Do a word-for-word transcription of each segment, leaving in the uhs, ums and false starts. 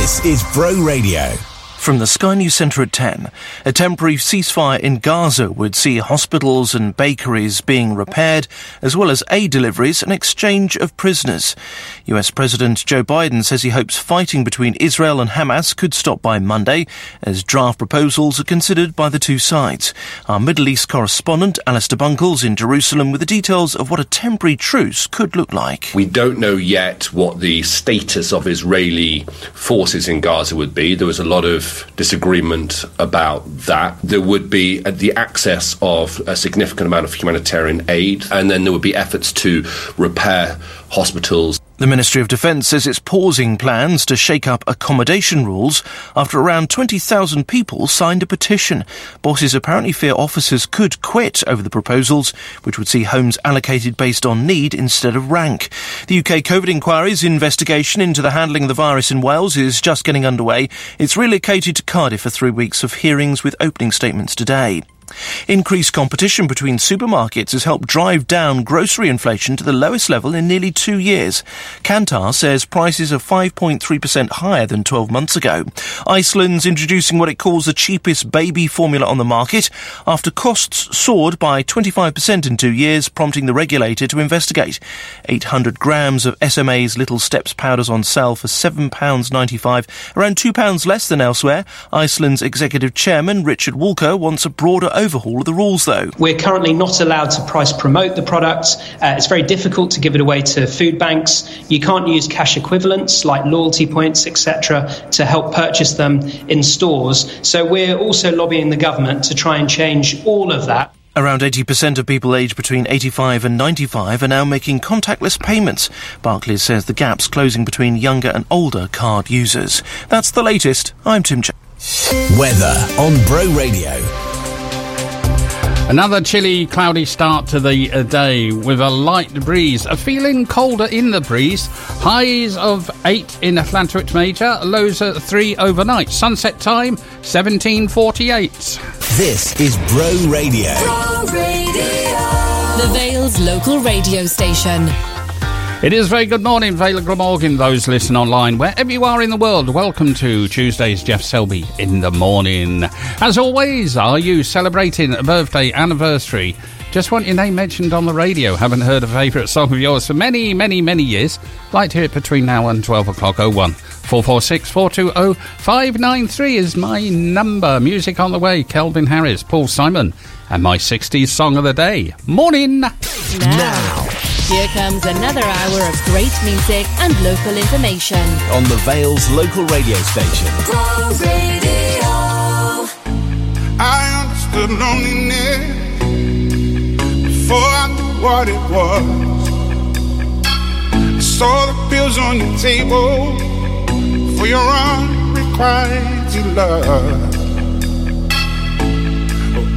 This is Bro Radio. From the Sky News Centre at ten, a temporary ceasefire in Gaza would see hospitals and bakeries being repaired, as well as aid deliveries and exchange of prisoners. U S President Joe Biden says he hopes fighting between Israel and Hamas could stop by Monday, as draft proposals are considered by the two sides. Our Middle East correspondent, Alistair Bunkles, in Jerusalem with the details of what a temporary truce could look like. We don't know yet what the status of Israeli forces in Gaza would be. There was a lot of disagreement about that. There would be the access of a significant amount of humanitarian aid, and then there would be efforts to repair hospitals. The Ministry of Defence says it's pausing plans to shake up accommodation rules after around twenty thousand people signed a petition. Bosses apparently fear officers could quit over the proposals, which would see homes allocated based on need instead of rank. The U K COVID inquiry's investigation into the handling of the virus in Wales is just getting underway. It's relocated to Cardiff for three weeks of hearings with opening statements today. Increased competition between supermarkets has helped drive down grocery inflation to the lowest level in nearly two years. Kantar says prices are five point three percent higher than twelve months ago. Iceland's introducing what it calls the cheapest baby formula on the market after costs soared by twenty-five percent in two years, prompting the regulator to investigate. eight hundred grams of S M A's Little Steps powders on sale for seven pounds ninety-five, around two pounds less than elsewhere. Iceland's executive chairman, Richard Walker, wants a broader overhaul of the rules, though. We're currently not allowed to price promote the product. Uh, it's very difficult to give it away to food banks. You can't use cash equivalents like loyalty points, et cetera, to help purchase them in stores. So we're also lobbying the government to try and change all of that. Around eighty percent of people aged between eighty-five and ninety-five are now making contactless payments. Barclays says the gap's closing between younger and older card users. That's the latest. I'm Tim Ch- Weather on Bro Radio. Another chilly, cloudy start to the uh, day with a light breeze. A feeling colder in the breeze. Highs of eight in Llanrwst Major, lows at three overnight. Sunset time, seventeen forty-eight. This is Bro Radio. Bro Radio. The Vale's local radio station. It is very good morning, Vale Grimorgan, those listening online, wherever you are in the world. Welcome to Tuesday's Jeff Selby in the morning. As always, are you celebrating a birthday, anniversary? Just want your name mentioned on the radio. Haven't heard a favourite song of yours for many, many, many years. Like to hear it between now and twelve o'clock. oh one four four six four two oh five nine three is my number. Music on the way, Calvin Harris, Paul Simon, and my sixties song of the day, Morning. Now. now. Here comes another hour of great music and local information on the Vale's local radio station. Bro Radio. I understood loneliness before I knew what it was. I saw the pills on your table for your unrequited love. Oh,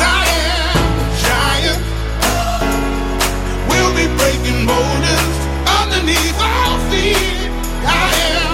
I am a giant. We'll be breaking boulders underneath our feet. I am. I am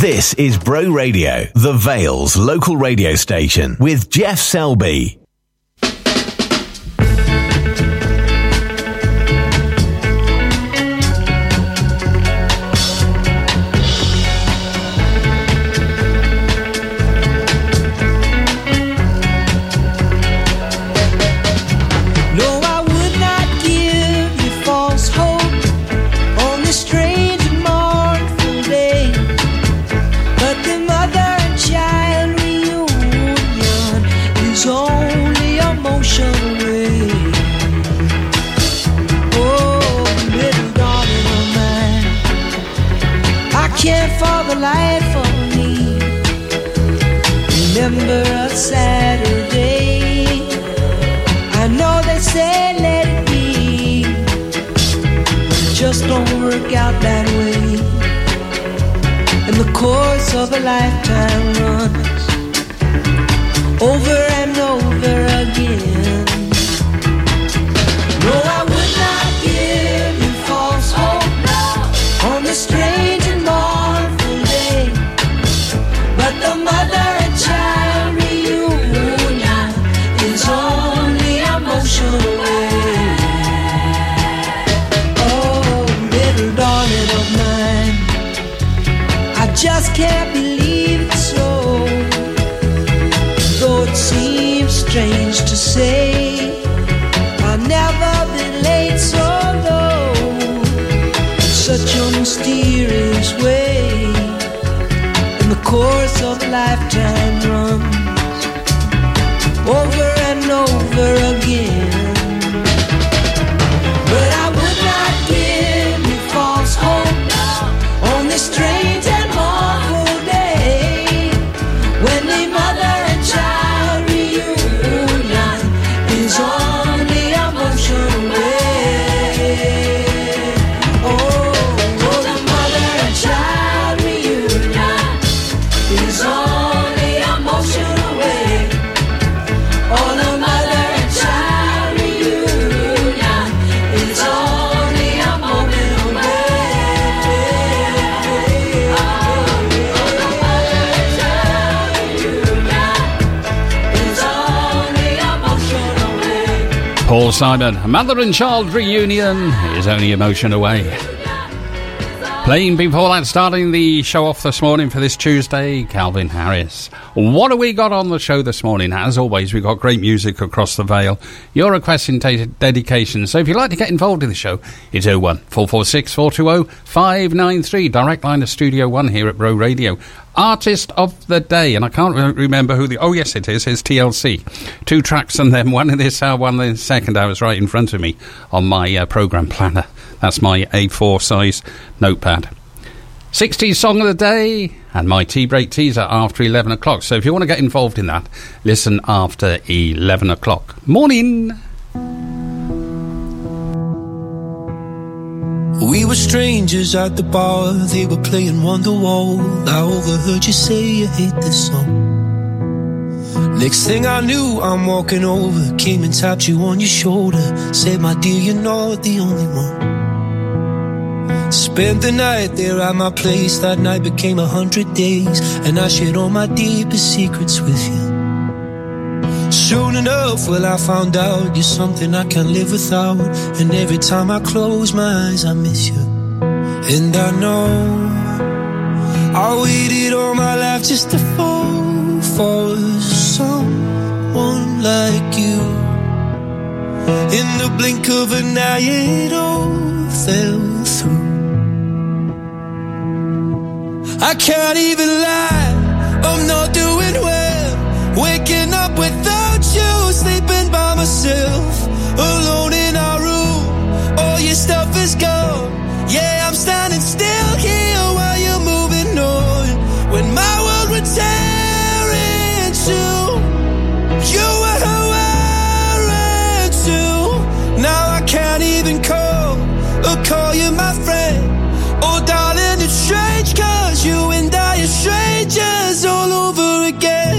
This is Bro Radio, the Vale's local radio station, with Jeff Selby. Of a lifetime runs over and over again. No, I would not give you false hope, no, on this strange and mournful day. But the mother and child reunion is only emotional way. Oh, little darling of mine, I just can't. Strange to say, I've never been late so long, in such a mysterious way, in the course of lifetime runs, over and over again. But I would not give you false hope, on this strange and awful day, when the mother and child Paul Simon, a mother and child reunion is only emotion away. Playing before that, starting the show off this morning for this Tuesday, Calvin Harris. What have we got on the show this morning? As always, we've got great music across the Vale. Your requests and de- dedication. So if you'd like to get involved in the show, it's oh one four four six four two oh five nine three. Direct line to Studio one here at Bro Radio. Artist of the Day, and I can't remember who the... Oh, yes, it is. It's T L C. Two tracks and then one in this hour, one in the second hour. It's right in front of me on my uh, programme planner. That's my A four size notepad. sixties Song of the Day and my tea break teaser after eleven o'clock. So if you want to get involved in that, listen after eleven o'clock. Morning! We were strangers at the bar, they were playing Wonderwall. I overheard you say you hate this song. Next thing I knew, I'm walking over, came and tapped you on your shoulder, said, my dear, you're not the only one. Spent the night there at my place, that night became a hundred days, and I shared all my deepest secrets with you. Soon enough, well, I found out you're something I can't live without, and every time I close my eyes, I miss you. And I know I waited all my life just to fall for someone like you. In the blink of an eye, it all fell through. I can't even lie, I'm not doing well. Waking up without you, sleeping by myself, alone in our room, all your stuff is gone. Yeah, I'm standing still here while you're moving on. When my world would tear in two, you were who I ran to. Now I can't even call or call you my friend. Oh, darling, it's strange, cause you and I are strangers all over again.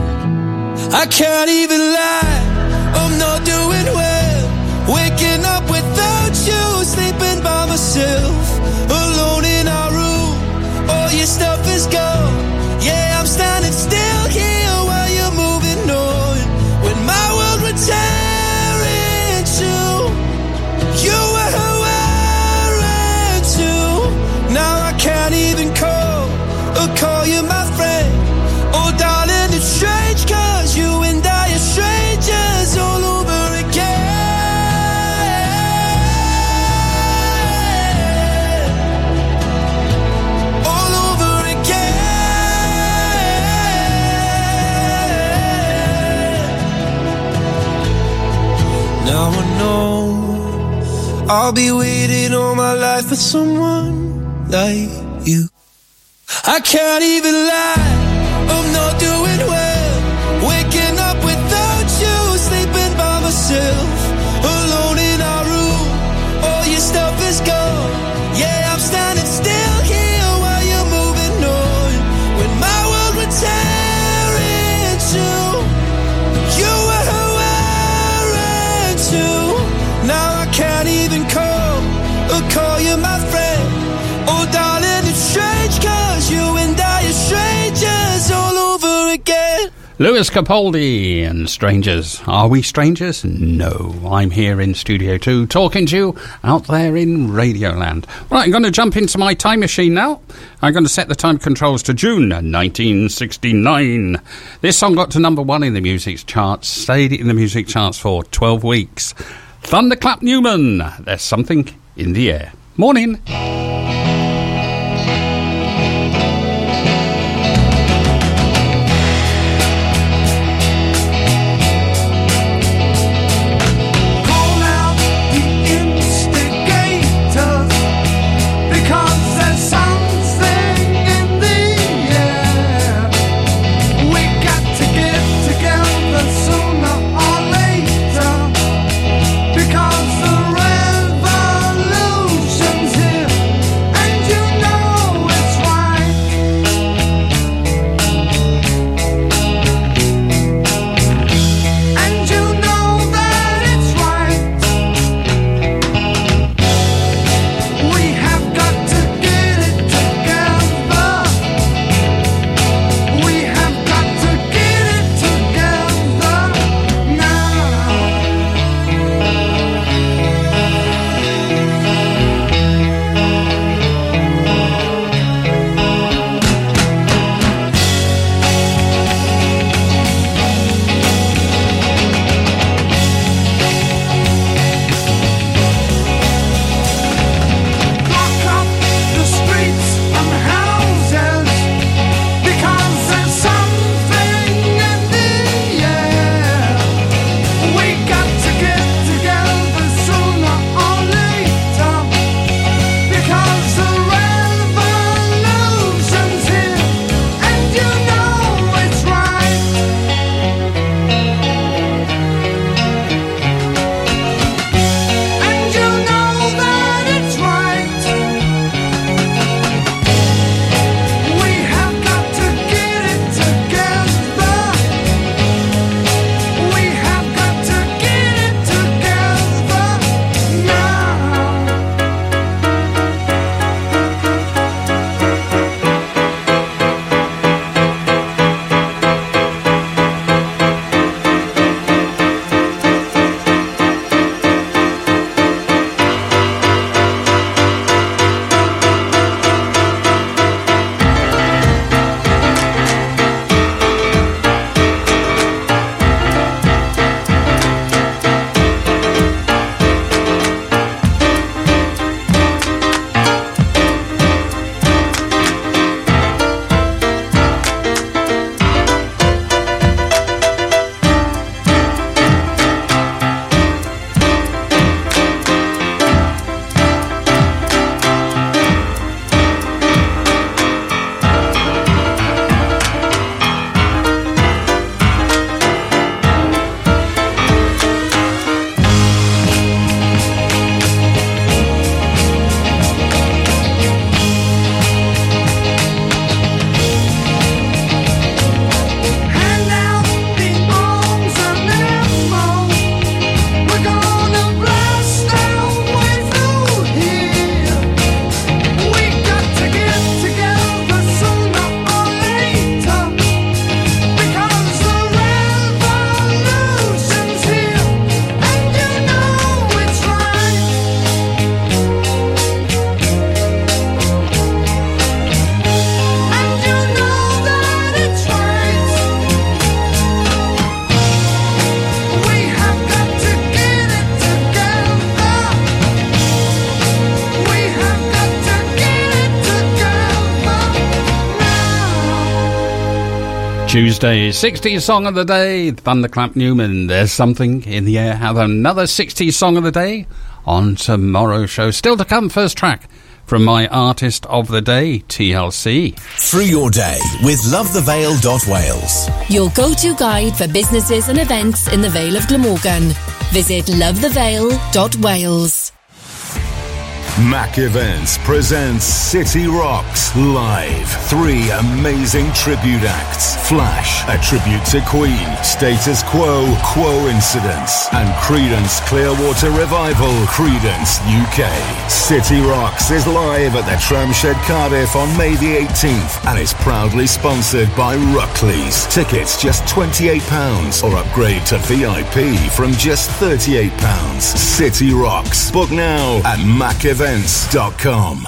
I can't even lie, I'm not doing well. Waking up without you, sleeping by myself, alone in our room, all your stuff is gone. Yeah, I'm standing still here while you're moving on. When my world would tear in two, you were who I ran to. Now I can't even call or call you my friend. Oh, darling, it's strange, cause you and I are strangers all over again. All over again. Now I know I'll be waiting all my life for someone like you. I can't even lie, I'm not doing well. Waking up without you, sleeping by myself, alone in our room, all your stuff is gone. Yeah, I'm standing still here while you're moving on. When my world would tear in two, you were who I ran to. Now I can't even call or call you my friend. Oh, darling, it's strange, cause you and I are strangers all over again. Lewis Capaldi and Strangers. Are we strangers? No. I'm here in Studio two talking to you out there in Radioland. Right, I'm going to jump into my time machine now. I'm going to set the time controls to June nineteen sixty-nine. This song got to number one in the music charts, stayed in the music charts for twelve weeks. Thunderclap Newman. There's something in the air. Morning. Tuesday. sixties song of the day, Thunderclap Newman. There's something in the air. Have another sixties song of the day on tomorrow's show. Still to come, first track from my artist of the day, T L C. Through your day with love the vale dot wales. Your go-to guide for businesses and events in the Vale of Glamorgan. Visit love the vale dot wales. Mac Events presents City Rocks live. Three amazing tribute acts. Flash, a tribute to Queen, Status Quo, Quo Incidence, and Creedence Clearwater Revival, Creedence U K. City Rocks is live at the Tramshed Cardiff on May the eighteenth and is proudly sponsored by Ruckley's. Tickets just twenty-eight pounds or upgrade to V I P from just thirty-eight pounds. City Rocks. Book now at Mac Events. events dot com.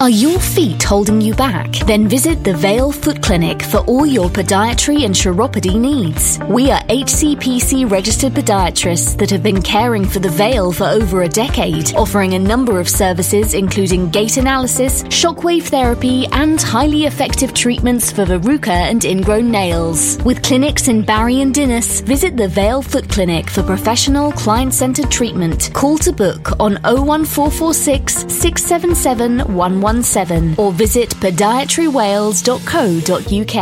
Are your feet holding you back? Then visit the Vale Foot Clinic for all your podiatry and chiropody needs. We are H C P C registered podiatrists that have been caring for the Vale for over a decade, offering a number of services including gait analysis, shockwave therapy and highly effective treatments for verruca and ingrown nails. With clinics in Barry and Dinas, visit the Vale Foot Clinic for professional client-centred treatment. Call to book on oh one four four six, six seven seven, one one one. Or visit podiatry wales dot co dot uk.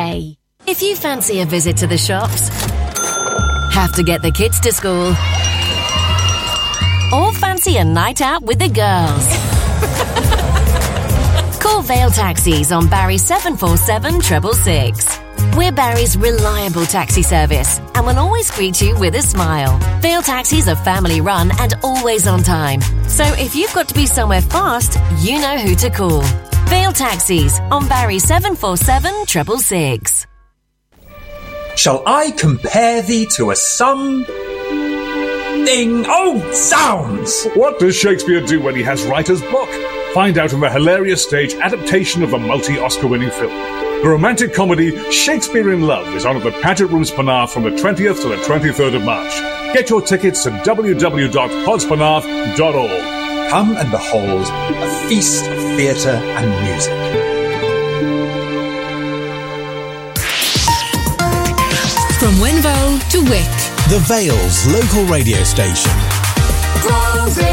If you fancy a visit to the shops, have to get the kids to school, or fancy a night out with the girls, call Vale Taxis on Barry seven four seven, six six six. We're Barry's reliable taxi service and will always greet you with a smile. Vale Taxis are family run and always on time. So if you've got to be somewhere fast, you know who to call. Vale Taxis on Barry seven four seven, six six six. Shall I compare thee to a sum? Ding! Oh, sounds! What does Shakespeare do when he has writer's block? Find out in the hilarious stage adaptation of a multi-Oscar-winning film. The romantic comedy Shakespeare in Love is on at the Padget Rooms, Penarth from the twentieth to the twenty-third of March. Get your tickets at w w w dot pods penarth dot org. Come and behold a feast of theatre and music. From Wenvo to Wick, the Vale's local radio station. Bro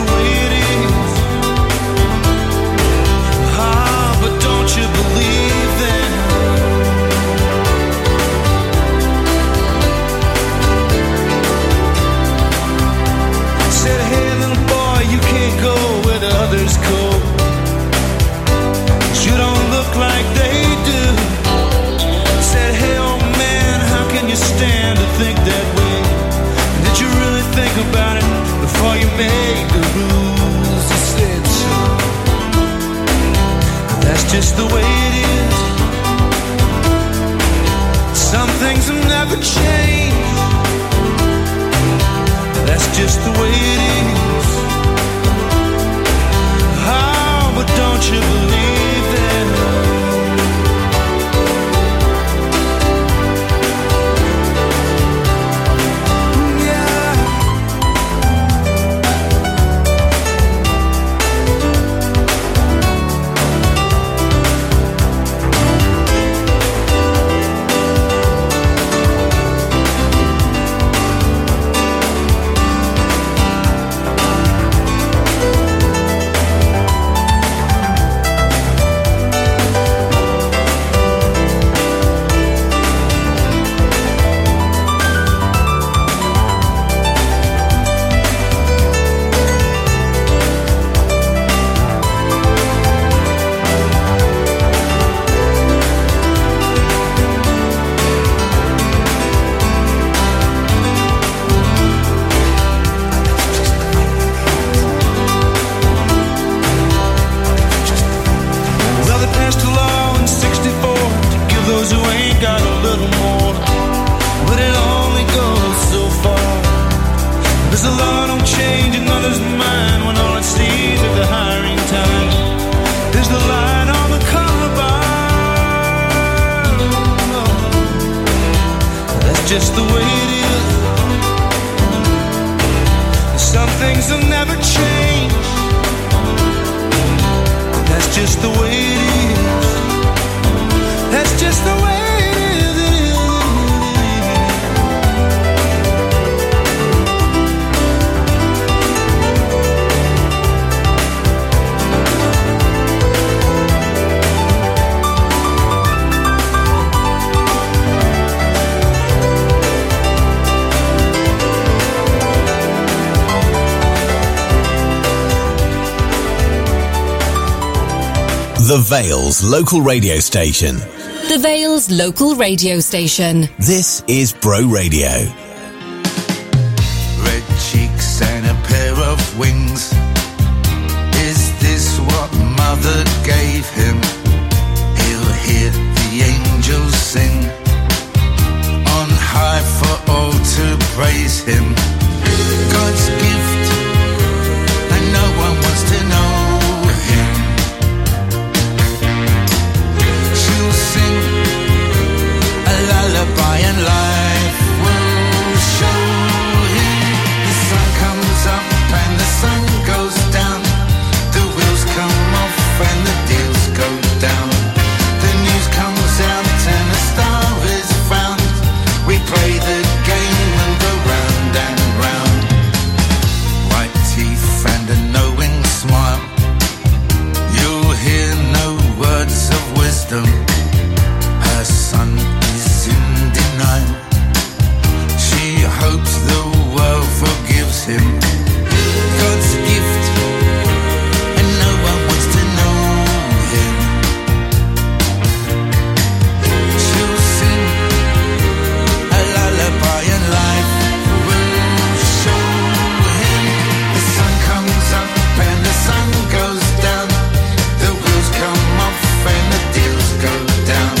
Radio. just the way it is. Some things will never change. That's just the way it is. That's just the way it is. The Vale's local radio station. The Vale's local radio station. This is Bro Radio. Red cheeks and a pair of wings. Is this what Mother gave him? He'll hear the angels sing. On high for all to praise him. God's gift, and no one wants to know. Lullaby and life will show him. The sun comes up and the sun goes down. The wheels come off and the deals go down. The news comes out and a star is found. We play the game and go round and round. White teeth and a knowing smile. You'll hear no words of wisdom. Her son hopes the world forgives him. God's gift, and no one wants to know him. She'll sing a lullaby and life will show him. The sun comes up and the sun goes down. The wheels come off and the deals go down.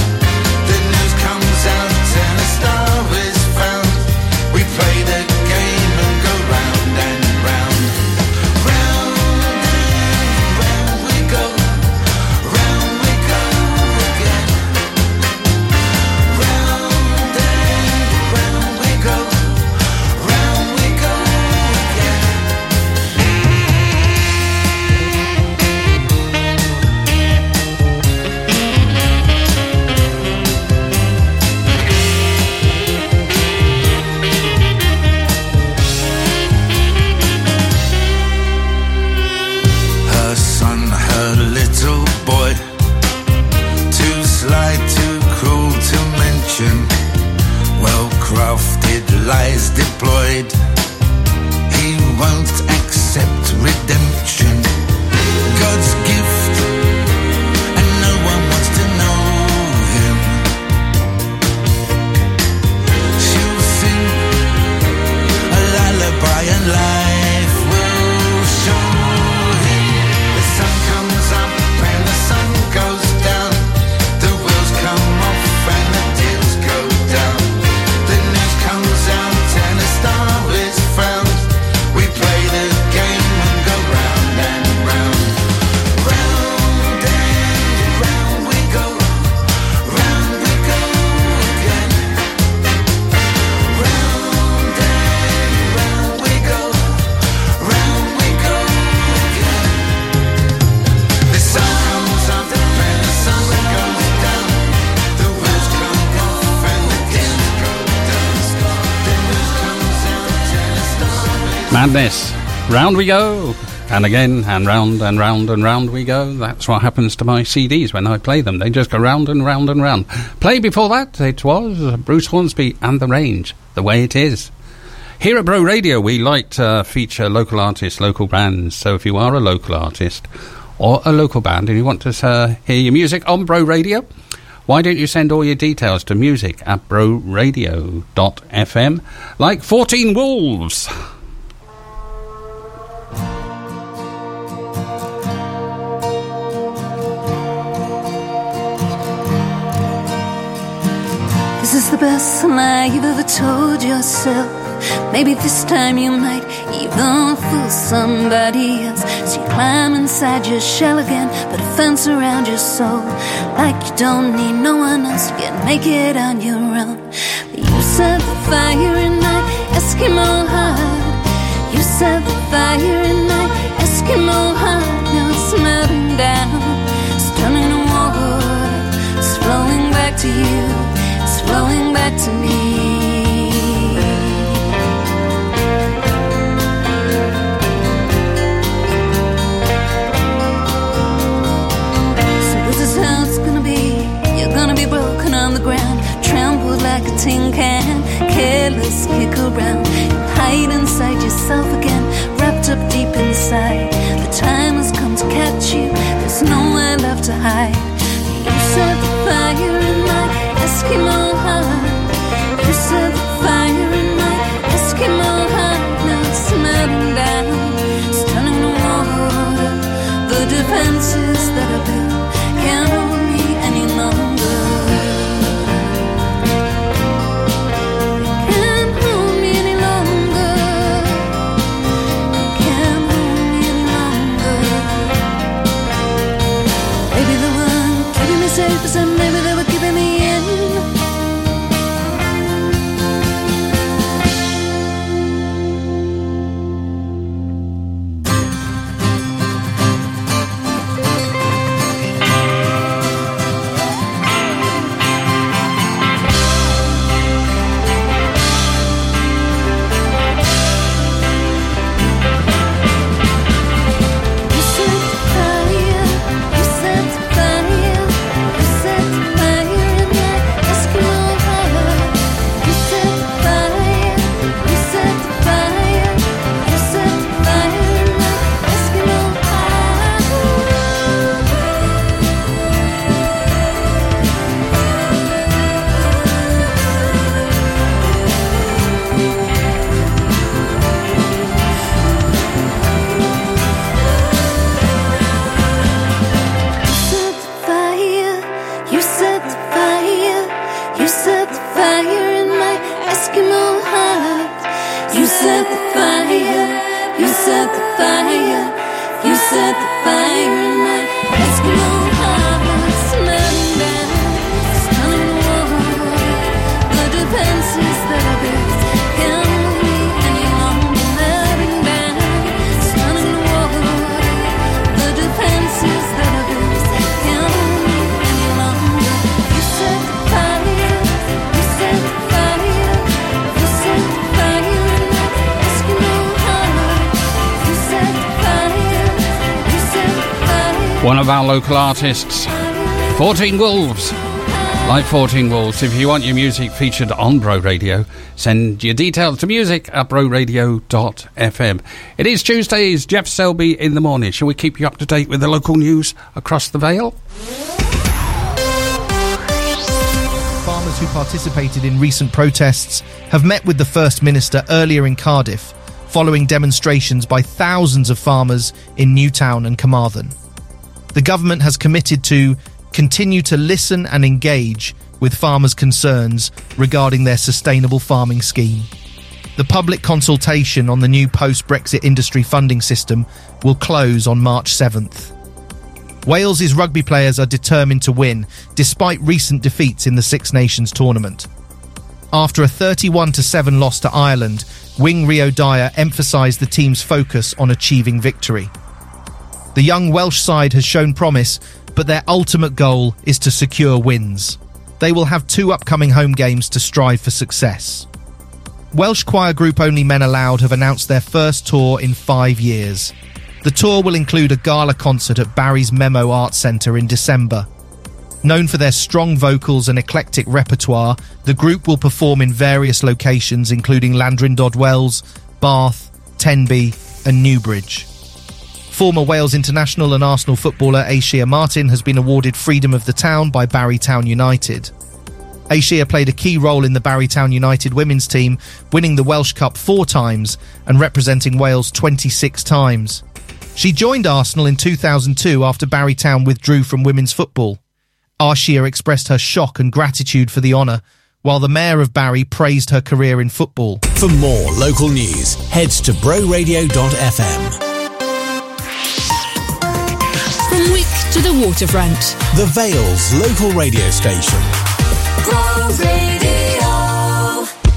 The news comes out and a star is found. Play the game and go round and round. Round and round we go. Round we go again. Round and round we go. Round we go again. Little boy, too sly, too cruel to mention. Well-crafted lies deployed. He won't accept redemption. God's gift, and no one wants to know him. She'll sing a lullaby and life will show him. The sun comes up. Madness. Round we go. And again, and round and round and round we go. That's what happens to my C Ds when I play them. They just go round and round and round. Play before that, it was Bruce Hornsby and The Range, The Way It Is. Here at Bro Radio, we like to feature local artists, local brands. So if you are a local artist or a local band and you want to uh, hear your music on Bro Radio, why don't you send all your details to music at broradio dot f m, like fourteen Wolves. This is the best lie you've ever told yourself. Maybe this time you might even fool somebody else. So you climb inside your shell again, put a fence around your soul, like you don't need no one else. You can make it on your own. But you set the fire in my Eskimo heart. You set the fire in my Eskimo heart. Now it's melting down, it's turning warm. It's flowing back to you, it's flowing back to me. On the ground, trampled like a tin can, careless kick around, hide inside yourself again, wrapped up deep inside. The time has come to catch you, there's nowhere left to hide. You set the fire in my Eskimo heart. You set the fire in my Eskimo heart. Now it's melting down, it's turning to water. The defenses that I built can't hold me any longer. And maybe they were keeping me in. One of our local artists, fourteen Wolves, live fourteen Wolves. If you want your music featured on Bro Radio, send your details to music at bro radio dot f m. It is Tuesdays, Jeff Selby in the morning. Shall we keep you up to date with the local news across the Vale? Farmers who participated in recent protests have met with the First Minister earlier in Cardiff, following demonstrations by thousands of farmers in Newtown and Carmarthen. The government has committed to continue to listen and engage with farmers' concerns regarding their sustainable farming scheme. The public consultation on the new post-Brexit industry funding system will close on March seventh. Wales' rugby players are determined to win, despite recent defeats in the Six Nations tournament. After a thirty-one to seven loss to Ireland, wing Rio Dyer emphasised the team's focus on achieving victory. The young Welsh side has shown promise, but their ultimate goal is to secure wins. They will have two upcoming home games to strive for success. Welsh choir group Only Men Aloud have announced their first tour in five years. The tour will include a gala concert at Barry's Memo Arts Centre in December. Known for their strong vocals and eclectic repertoire, the group will perform in various locations including Llandrindod Wells, Bath, Tenby and Newbridge. Former Wales international and Arsenal footballer Aeschia Martin has been awarded Freedom of the Town by Barry Town United. Aeschia played a key role in the Barry Town United women's team, winning the Welsh Cup four times and representing Wales twenty-six times. She joined Arsenal in two thousand two after Barry Town withdrew from women's football. Aeschia expressed her shock and gratitude for the honour, while the mayor of Barry praised her career in football. For more local news, head to bro radio dot f m. From Wick to the waterfront, the Vale's local radio station. Bro Radio.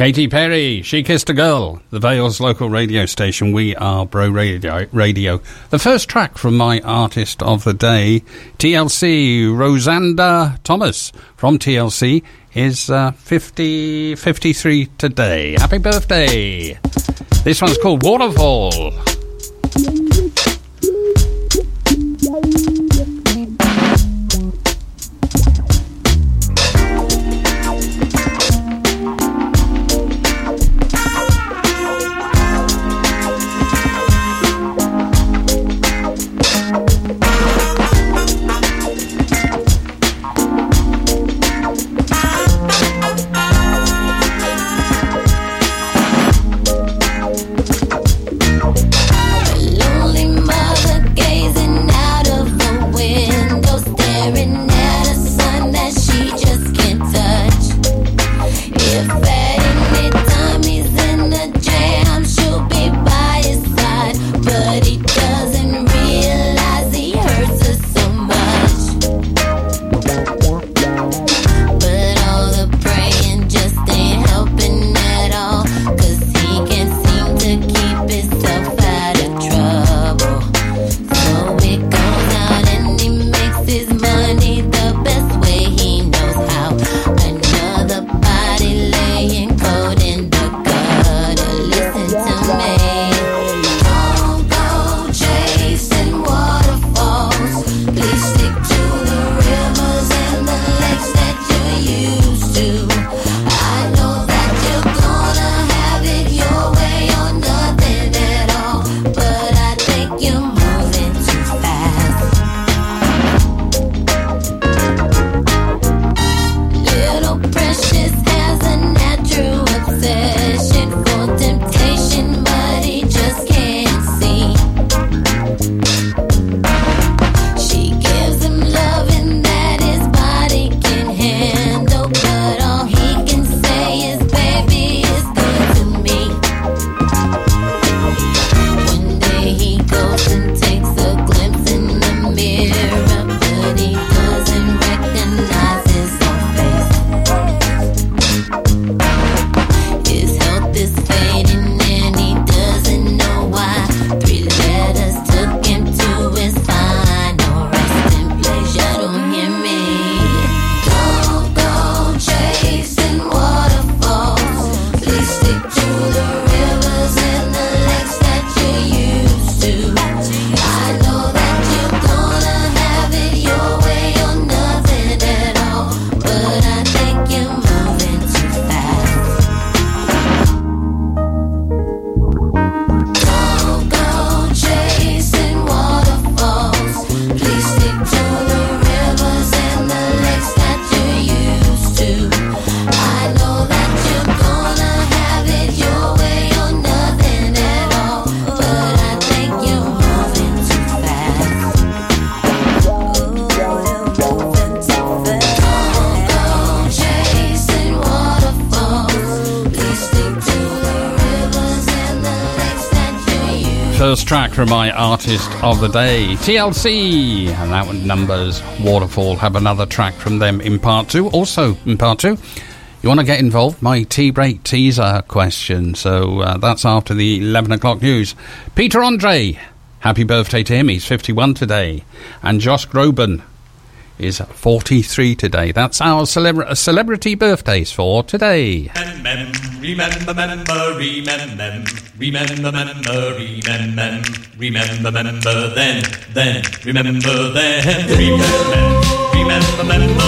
Katy Perry, She Kissed a Girl, the Vale's local radio station. We are Bro Radio. Radio. The first track from my artist of the day, T L C, Rosanda Thomas from T L C, is uh, fifty, fifty-three today. Happy birthday. This one's called Waterfall. First track from my artist of the day, T L C, and that one, numbers Waterfall. Have another track from them in part two. Also in part two, you want to get involved, my tea break teaser question. So uh, that's after the eleven o'clock news. Peter Andre, happy birthday to him, he's fifty-one today. And Josh Groban is forty-three today. That's our celebra- celebrity birthdays for today. Remember, remember, remember, remember, remember, remember, remember, remember, then, then, remember, then, remember, remember, remember, remember, remember, remember, remember. Remember, remember, remember, remember,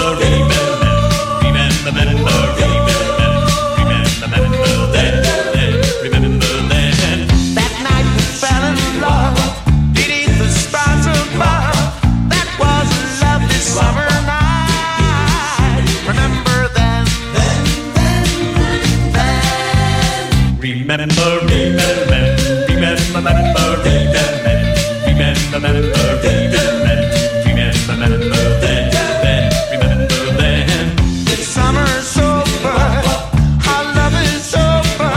remember, remember, remember, remember, then, then, remember, then. The summer's over, our love is over.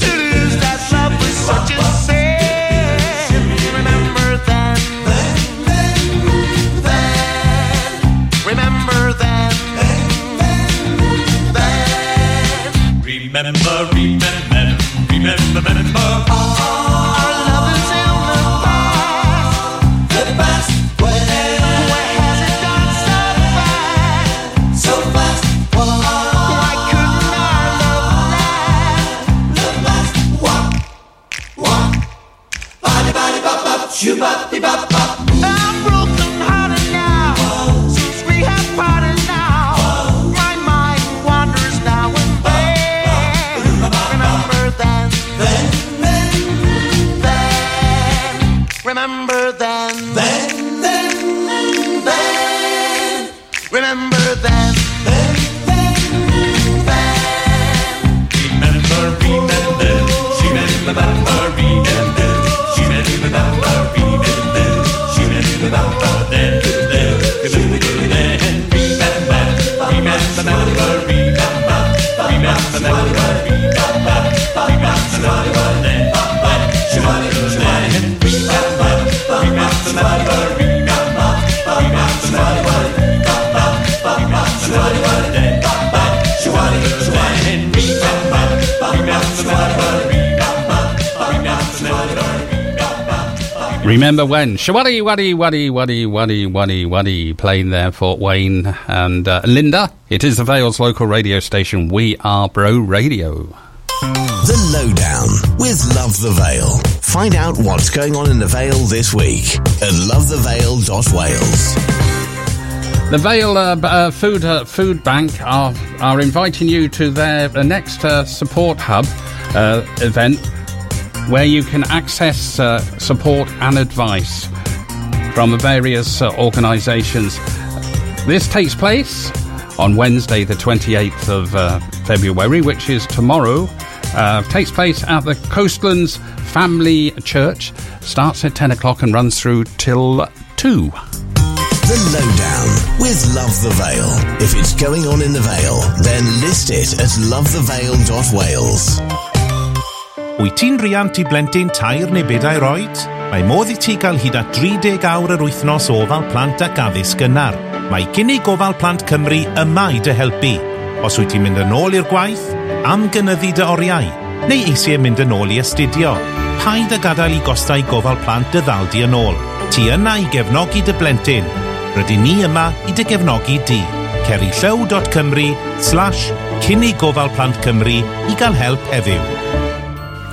To lose that love was such a sin. Remember then, then, then, then. Remember then, then, then. remember, remember, remember, remember our love is in the past, the past. Where has it gone so fast, so fast? Why couldn't our love last, the last? Walk, walk, body, body, bop, bop, shoo, bop, dee, bop, bop. Remember then, then, then, then. Remember then, then, then, then. Remember, remember, she remembered about her, remember, she remembered about her, remember, she remembered about her, then, then, then. Remember, remember, remember, remember, remember, remember, remember, then. Remember when? Shawadi, waddy, waddy, waddy, waddy, waddy, waddy, playing there, Fort Wayne and uh, Linda. It is the Vale's local radio station. We are Bro Radio. The Lowdown with Love the Vale. Find out what's going on in the Vale this week at love the vale dot wales. The Vale uh, uh, Food uh, Food Bank are are inviting you to their uh, next uh, Support Hub uh, event, where you can access uh, support and advice from various uh, organisations. This takes place on Wednesday, the twenty-eighth of uh, February, which is tomorrow. Uh, takes place at the Coastlands Family Church. Starts at ten o'clock and runs through till two. The Lowdown with Love the Vale. If it's going on in the Vale, then list it at love the vale dot wales. Wyt ti'n riant i blentyn tair neu bedair oed? Mae modd i ti gael hyd at thirty awr yr wythnos o ofal plant ac addysg gynnar. Mae gynnig ofal plant Cymru yma i dy helpu. Os wyt ti'n mynd yn ôl i'r gwaith, am gynyddu dy oriau, neu eisiau mynd yn ôl i astudio, paid a gadael i gostau gofal plant dy ddaldi yn ôl. Ti yna i gefnogi dy blentyn. Rydyn ni yma i dy gefnogi di. Ceri llaw.cymru slash cynnig gofal plant Cymru i gael help heddiw.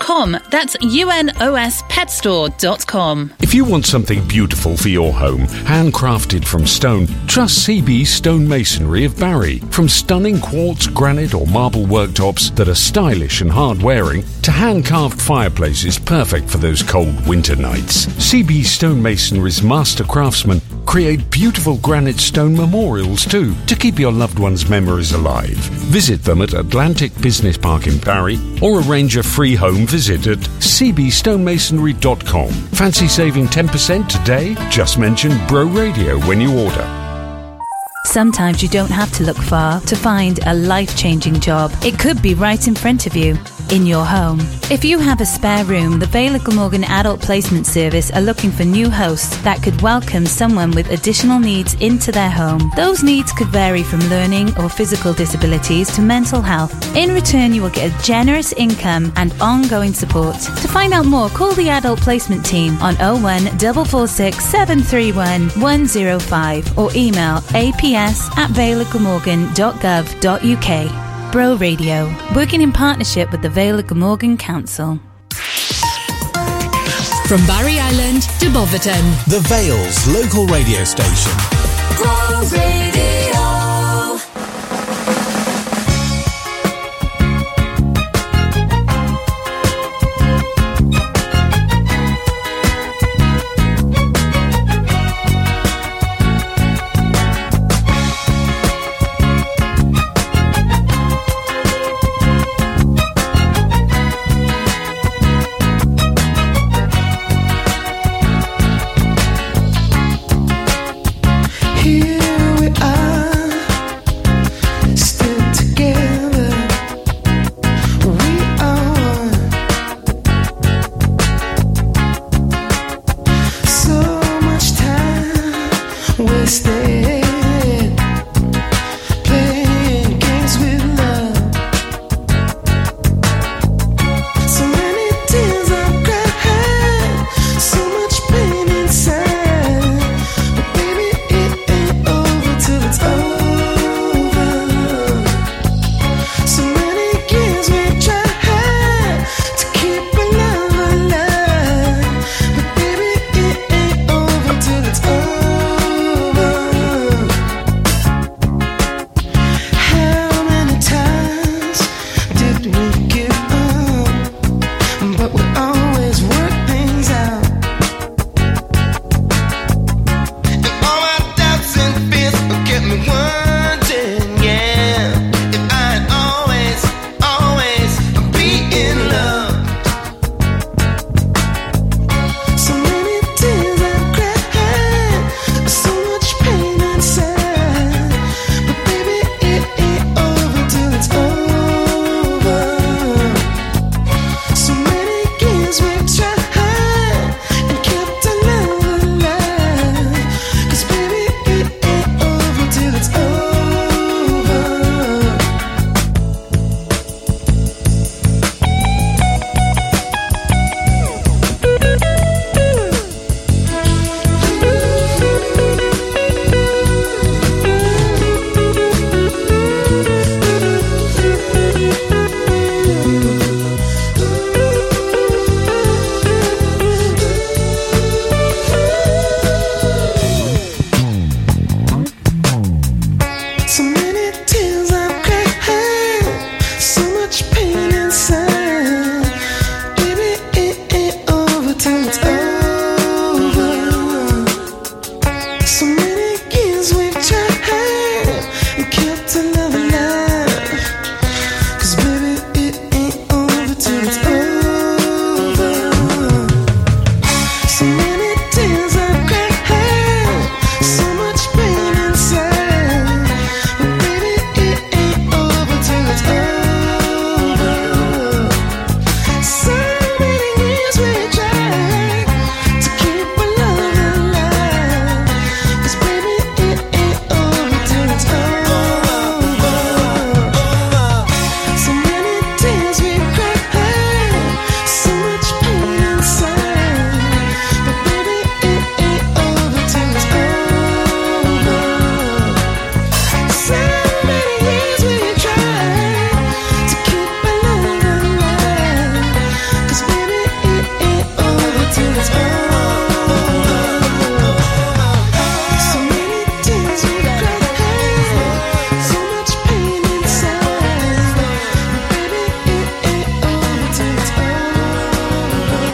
com. That's unospetstore dot com. If you want something beautiful for your home, handcrafted from stone, trust C B Stone Masonry of Barry. From stunning quartz, granite or marble worktops that are stylish and hard-wearing, to hand-carved fireplaces perfect for those cold winter nights. C B Stone Masonry's master craftsmen create beautiful granite stone memorials too, to keep your loved ones' memories alive. Visit them at Atlantic Business Park in Barry or arrange a free home visit at c b stone masonry dot com. Fancy saving ten percent today? Just mention Bro Radio when you order. Sometimes you don't have to look far to find a life-changing job. It could be right in front of you, in your home. If you have a spare room, the Vale of Glamorgan Adult Placement Service are looking for new hosts that could welcome someone with additional needs into their home. Those needs could vary from learning or physical disabilities to mental health. In return, you will get a generous income and ongoing support. To find out more, call the Adult Placement Team on oh one four four six, seven three one, one oh five or email a p s at vale of glamorgan dot gov dot u k. Bro Radio, working in partnership with the Vale of Glamorgan Council. From Barry Island to Boverton, the Vale's local radio station. Bro Radio.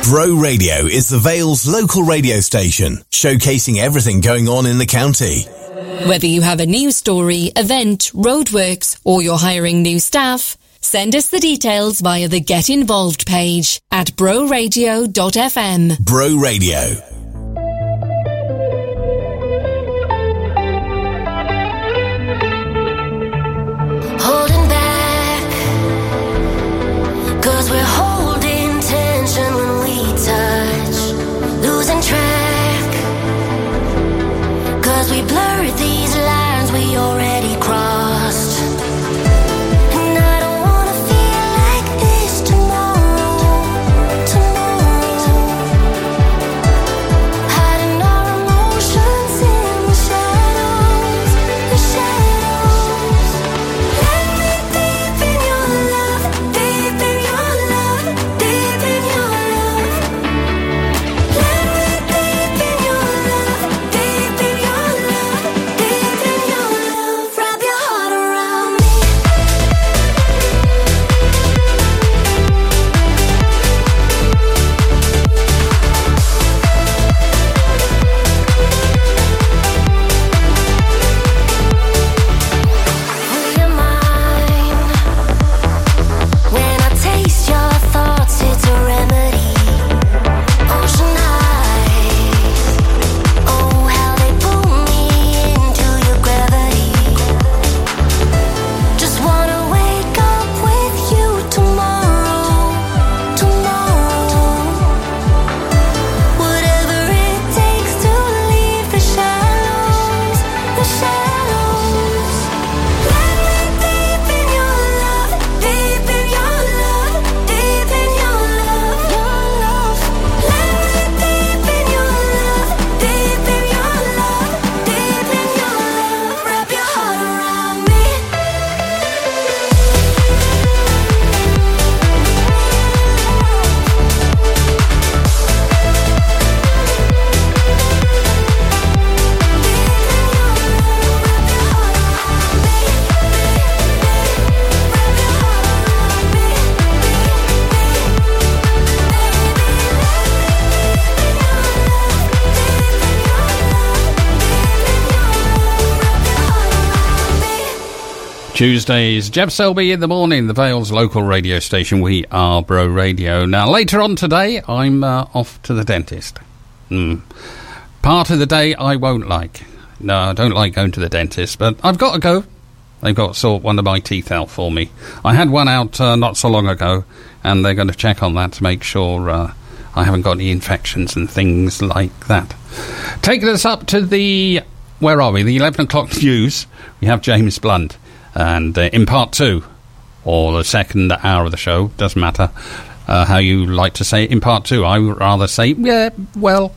Bro Radio is the Vale's local radio station, showcasing everything going on in the county. Whether you have a news story, event, roadworks, or you're hiring new staff, send us the details via the Get Involved page at bro radio dot f m. Bro Radio. Holding back, 'cause we're holding tension when we touch. Losing track, 'cause we blurred these lines we already crossed. Tuesdays, Jeb Selby in the morning, the Vale's local radio station. We are Bro Radio. Now, later on today, I'm uh, off to the dentist. Mm. Part of the day I won't like. No, I don't like going to the dentist, but I've got to go. They've got to sort one of my teeth out for me. I had one out uh, not so long ago, and they're going to check on that to make sure uh, I haven't got any infections and things like that. Taking us up to the... Where are we? The eleven o'clock news. We have James Blunt. And uh, in part two, or the second hour of the show, doesn't matter uh, how you like to say it. In part two, I would rather say, yeah, well,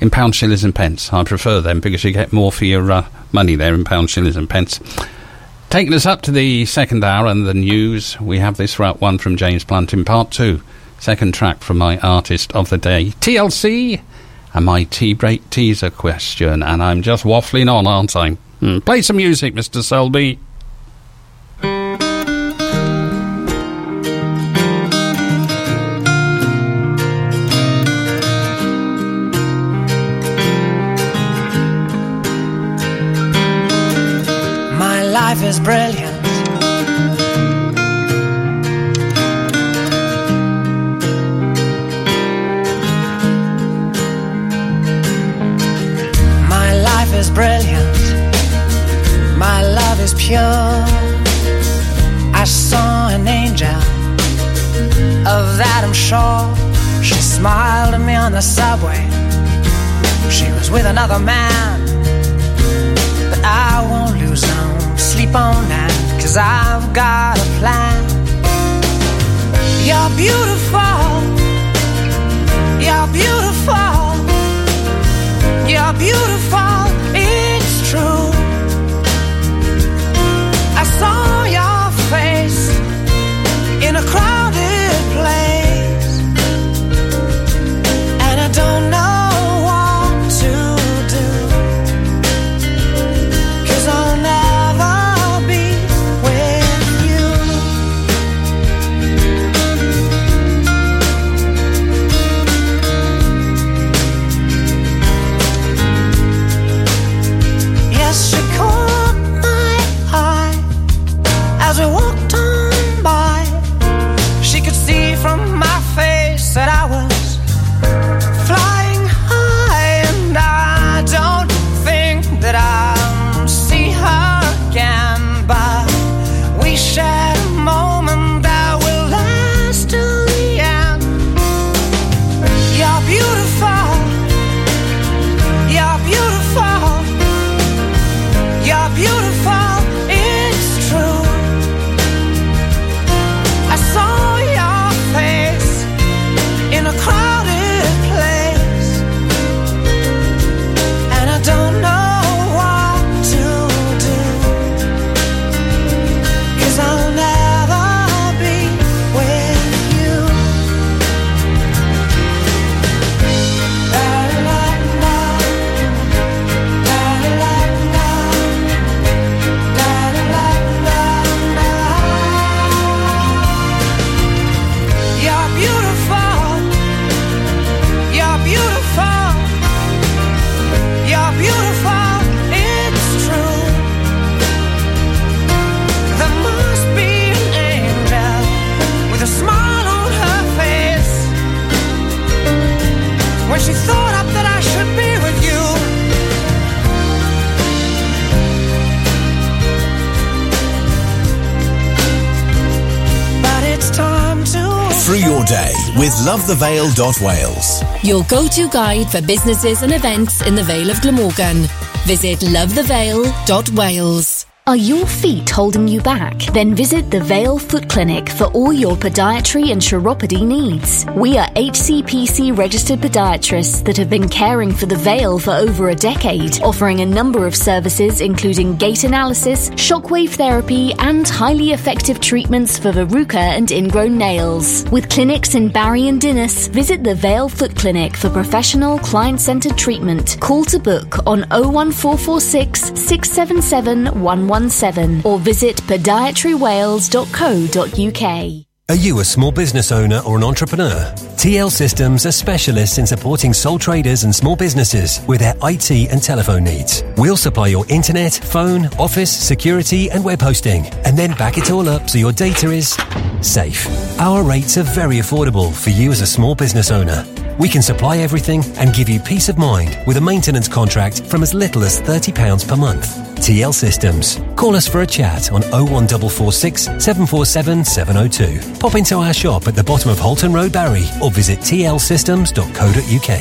in pounds, shillings and pence. I prefer them because you get more for your uh, money there in pounds, shillings and pence. Taking us up to the second hour and the news, we have this route one from James Blunt in part two. Second track from my artist of the day, T L C, and my tea break teaser question. And I'm just waffling on, aren't I? Mm. Play some music, Mister Selby. Is brilliant. My life is brilliant. My love is pure. I saw an angel, of that I'm sure. She smiled at me on the subway. She was with another man, but I won't lose no sleep on that, 'cause I've got a plan. You're beautiful. You're beautiful. You're beautiful. It's true. I saw your face in a crowded place, and I don't know. As we walked on by, she could see from my face that I was flying high, and I don't think that I'll see her again, but we shared a moment that will last till the end. You're beautiful, you're beautiful, you're beautiful. Through your day with love the vale dot wales, your go-to guide for businesses and events in the Vale of Glamorgan. Visit love the vale dot wales. Are your feet holding you back? Then visit the Vale Foot Clinic for all your podiatry and chiropody needs. We are H C P C registered podiatrists that have been caring for the Vale for over a decade, offering a number of services including gait analysis, shockwave therapy and highly effective treatments for verruca and ingrown nails. With clinics in Barry and Dinas, visit the Vale Foot Clinic for professional client-centred treatment. Call to book on oh one four four six, six seven seven, one one one. Or visit podiatry wales dot co dot uk. Are you a small business owner or an entrepreneur? T L Systems are specialists in supporting sole traders and small businesses with their I T and telephone needs. We'll supply your internet, phone, office, security and web hosting, and then back it all up so your data is safe. Our rates are very affordable for you as a small business owner. We can supply everything and give you peace of mind with a maintenance contract from as little as thirty pounds per month. T L Systems. Call us for a chat on oh one four four six, seven four seven, seven oh two. Pop into our shop at the bottom of Holton Road, Barry, or visit t l systems dot co dot uk.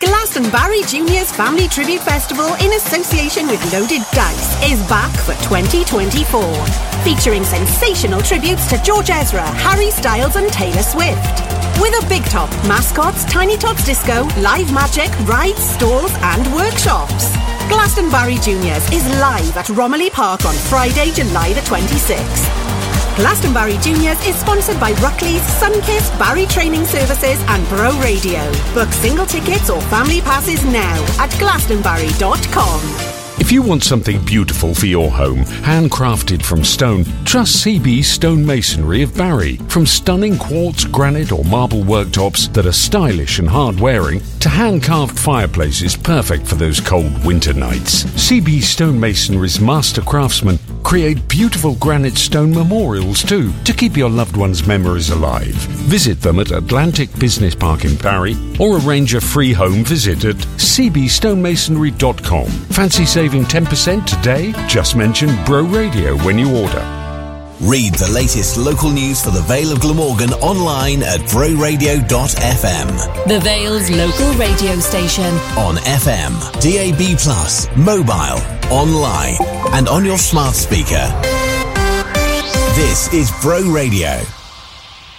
Glastonbarry Junior's Family Tribute Festival in association with Loaded Dice is back for twenty twenty-four. Featuring sensational tributes to George Ezra, Harry Styles and Taylor Swift. With a big top, mascots, Tiny Tots Disco, live magic, rides, stalls and workshops. Glastonbarry Juniors is live at Romilly Park on Friday, July the twenty-sixth. Glastonbarry Juniors is sponsored by Ruckley's, Sunkiss, Barry Training Services and Bro Radio. Book single tickets or family passes now at glastonbury dot com. If you want something beautiful for your home, handcrafted from stone, trust C B Stone Masonry of Barry. From stunning quartz, granite or marble worktops that are stylish and hard-wearing, to hand-carved fireplaces perfect for those cold winter nights. C B Stone Masonry's master craftsmen create beautiful granite stone memorials too, to keep your loved ones' memories alive. Visit them at Atlantic Business Park in Barry or arrange a free home visit at c b stone masonry dot com. Fancy saving ten percent today? Just mention Bro Radio when you order. Read the latest local news for the Vale of Glamorgan online at bro radio dot f m. The Vale's local radio station. On F M, D A B plus, mobile, online, and on your smart speaker. This is Bro Radio.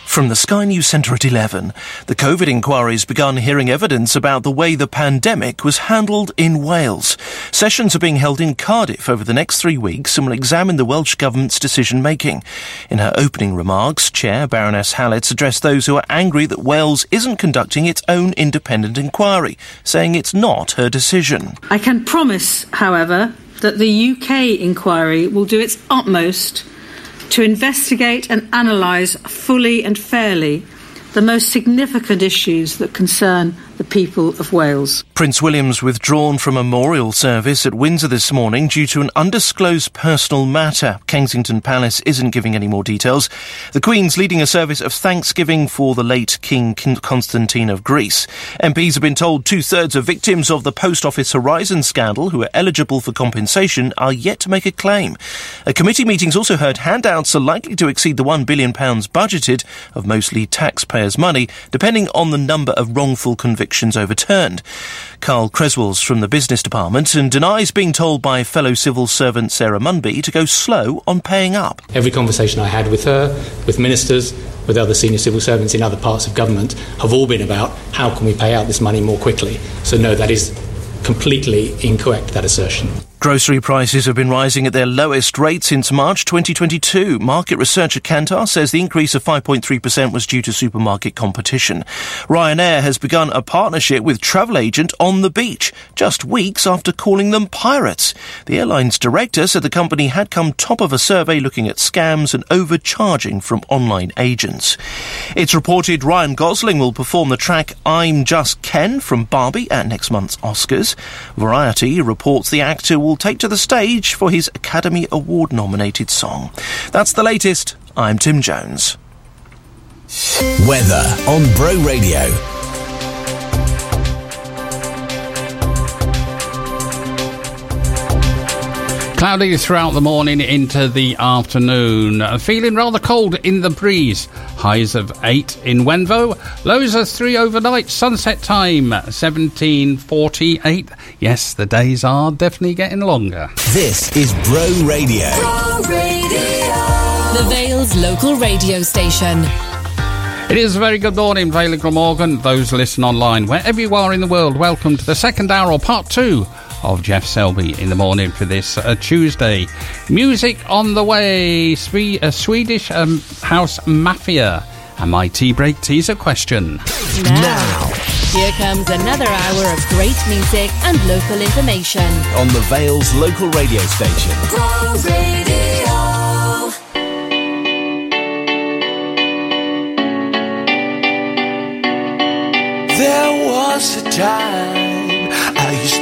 From the Sky News Centre at eleven, the COVID inquiry's begun hearing evidence about the way the pandemic was handled in Wales. Sessions are being held in Cardiff over the next three weeks and will examine the Welsh Government's decision-making. In her opening remarks, Chair Baroness Hallett addressed those who are angry that Wales isn't conducting its own independent inquiry, saying it's not her decision. I can promise, however, that the U K inquiry will do its utmost to investigate and analyse fully and fairly the most significant issues that concern the people of Wales. Prince William's withdrawn from memorial service at Windsor this morning due to an undisclosed personal matter. Kensington Palace isn't giving any more details. The Queen's leading a service of thanksgiving for the late King Constantine of Greece. M Ps have been told two-thirds of victims of the Post Office Horizon scandal who are eligible for compensation are yet to make a claim. A committee meeting's also heard handouts are likely to exceed the one billion pounds budgeted of mostly taxpayers' money, depending on the number of wrongful convictions convictions overturned. Carl Creswell's from the business department and denies being told by fellow civil servant Sarah Munby to go slow on paying up. Every conversation I had with her, with ministers, with other senior civil servants in other parts of government have all been about how can we pay out this money more quickly. So no, that is completely incorrect, that assertion. Grocery prices have been rising at their lowest rate since March twenty twenty-two. Market researcher Kantar says the increase of five point three percent was due to supermarket competition. Ryanair has begun a partnership with travel agent On the Beach, just weeks after calling them pirates. The airline's director said the company had come top of a survey looking at scams and overcharging from online agents. It's reported Ryan Gosling will perform the track I'm Just Ken from Barbie at next month's Oscars. Variety reports the actor will take to the stage for his Academy Award-nominated song. That's the latest. I'm Tim Jones. Weather on Bro Radio. Cloudy throughout the morning into the afternoon. Feeling rather cold in the breeze. Highs of eight in Wenvo. Lows of three overnight. Sunset time, seventeen forty-eight. Yes, the days are definitely getting longer. This is Bro Radio. Bro Radio. The Vale's local radio station. It is a very good morning, Vale and Glamorgan. Those listen online, wherever you are in the world, welcome to the second hour or part two of Jeff Selby in the morning for this uh, Tuesday. Music on the way, Swe- uh, Swedish um, House Mafia, and my tea break teaser question. Now. now, here comes another hour of great music and local information on the Vale's local radio station. Bro Radio. There was a time I used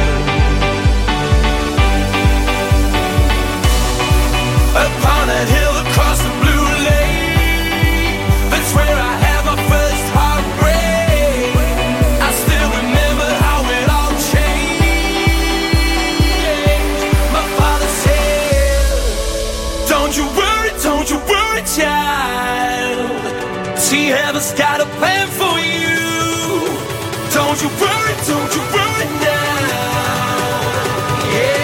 Upon a hill across the blue lake, that's where I had my first heartbreak. I still remember how it all changed. My father said, don't you worry, don't you worry, child. See, heaven's got a plan for you. Don't you worry, don't you worry now. Yeah.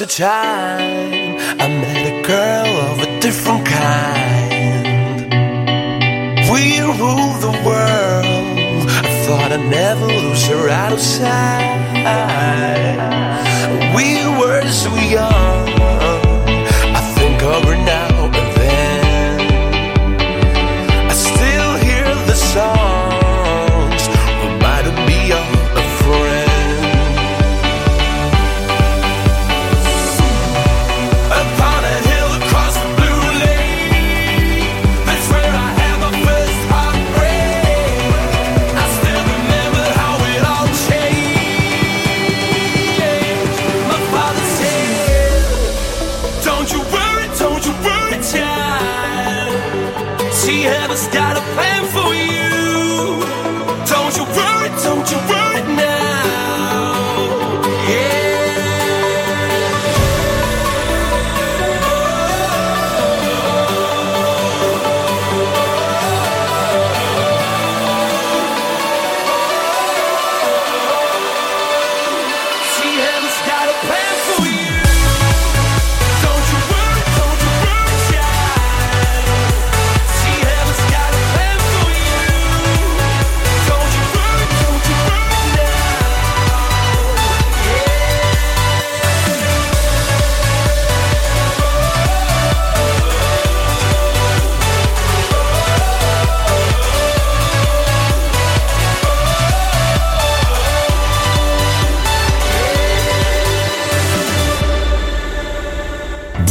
A time I met a girl of a different kind. We ruled the world. I thought I'd never lose her out of sight. We were so young. I think of her now and then. I still hear the songs, reminded me of a friend. Heaven's got a plan for you. Don't you worry, don't you worry now.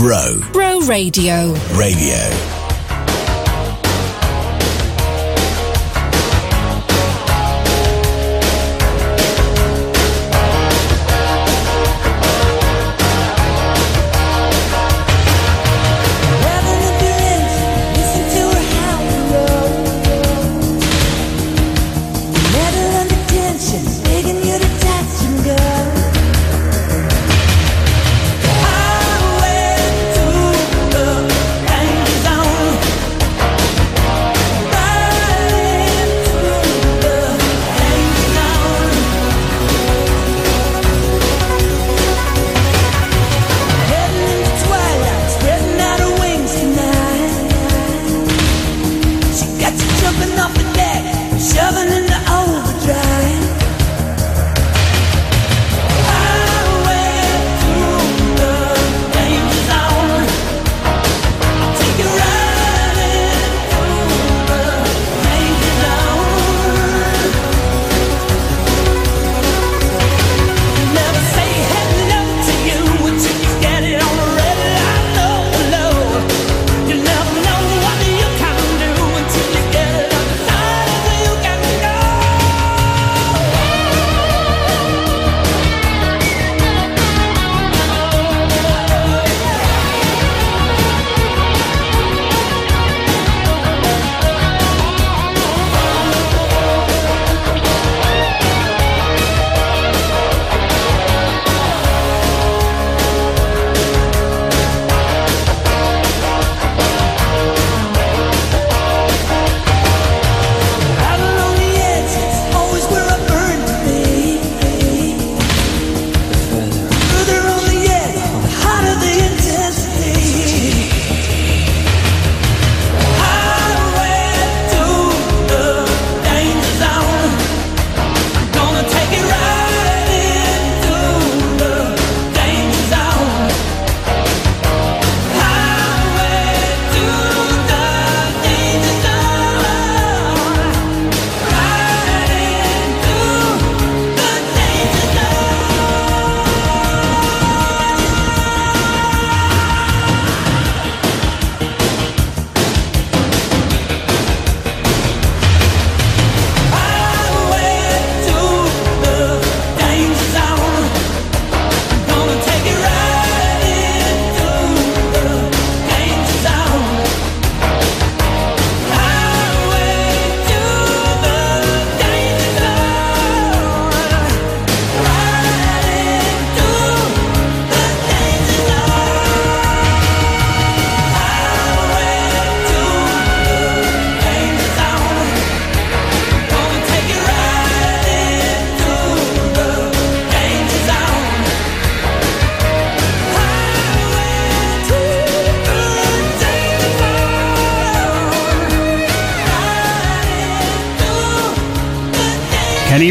Bro. Bro Radio. Radio.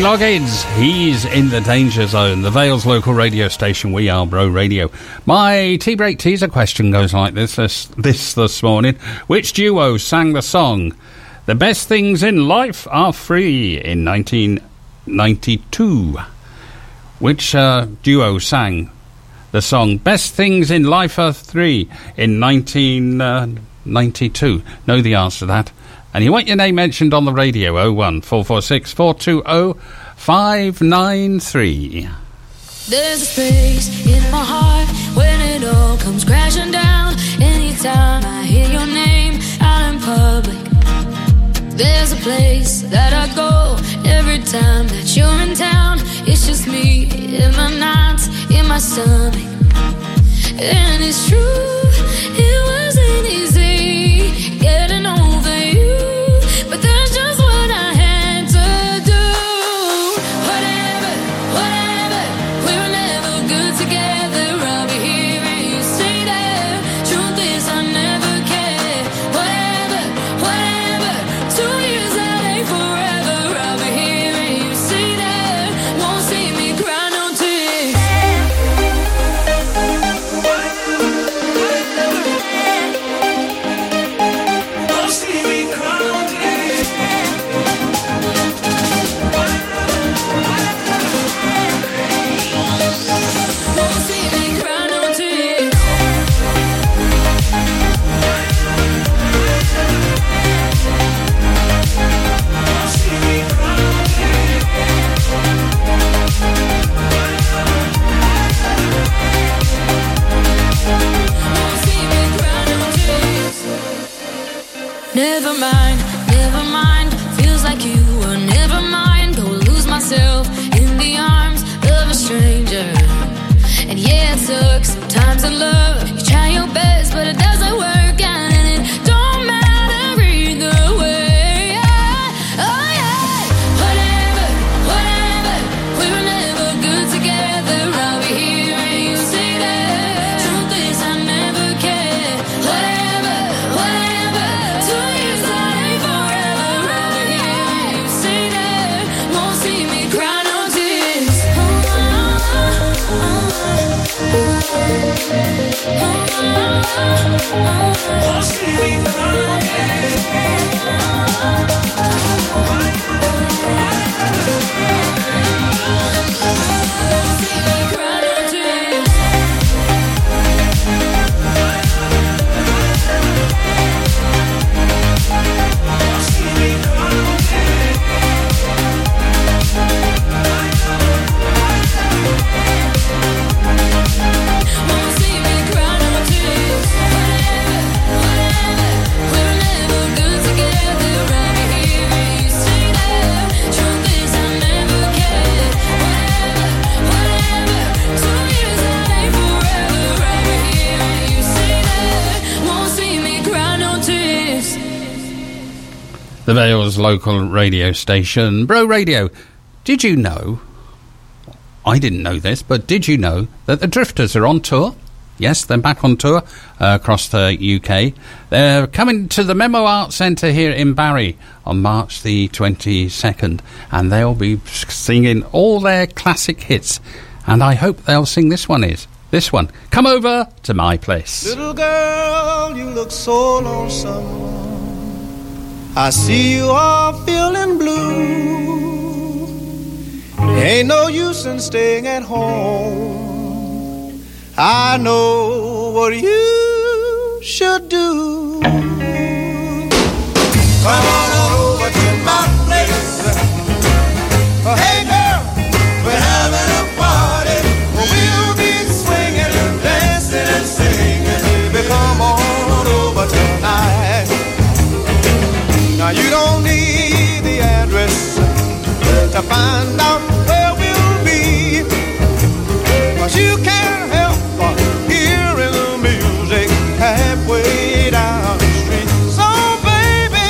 Loggins, he's in the danger zone. The Vale's local radio station, we are Bro Radio. My tea break teaser question goes like this, this this this morning. Which duo sang the song The Best Things in Life Are Free in nineteen ninety-two? Which uh, duo sang the song Best Things in Life Are Free in nineteen ninety-two? Know the answer to that. And you want your name mentioned on the radio, oh one four four six, four two oh, five nine three. There's a space in my heart when it all comes crashing down. Anytime I hear your name out in public, there's a place that I go every time that you're in town. It's just me in my nights, in my stomach. And it's true, it wasn't easy getting over you. Bye. never mind, never mind, feels like you were never mind. Go lose myself in the arms of a stranger. And yeah, it sucks, sometimes in love you try your best, but it doesn't work out. The Vale's local radio station, Bro Radio. Did you know, I didn't know this, but did you know that the Drifters are on tour? Yes, they're back on tour uh, across the U K. They're coming to the Memo Arts Centre here in Barry on March the twenty-second, and they'll be singing all their classic hits, and I hope they'll sing this one is. This one, Come Over to My Place. Little girl, you look so lonesome. I see you all feeling blue. Ain't no use in staying at home. I know what you should do. Come on over to my place. Oh, hey girl, we're having a party. We'll be swinging and dancing and singing. Baby, come on over tonight. Now you don't need the address to find out where we'll be, 'cause you can't help but hearing the music halfway down the street. So baby,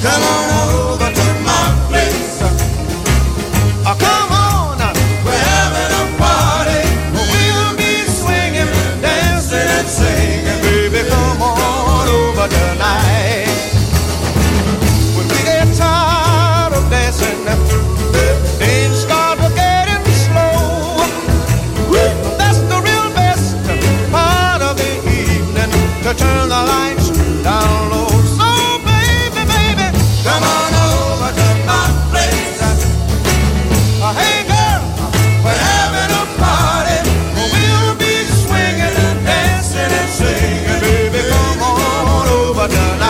come on over to my place. Oh, come on, we're having a party. We'll be swinging, dancing and singing. Baby, come on over tonight. Turn the lights down low. So baby, baby, come on over to my place. Hey girl, we're having a party. We'll be swinging and dancing and singing. Baby, come on over tonight.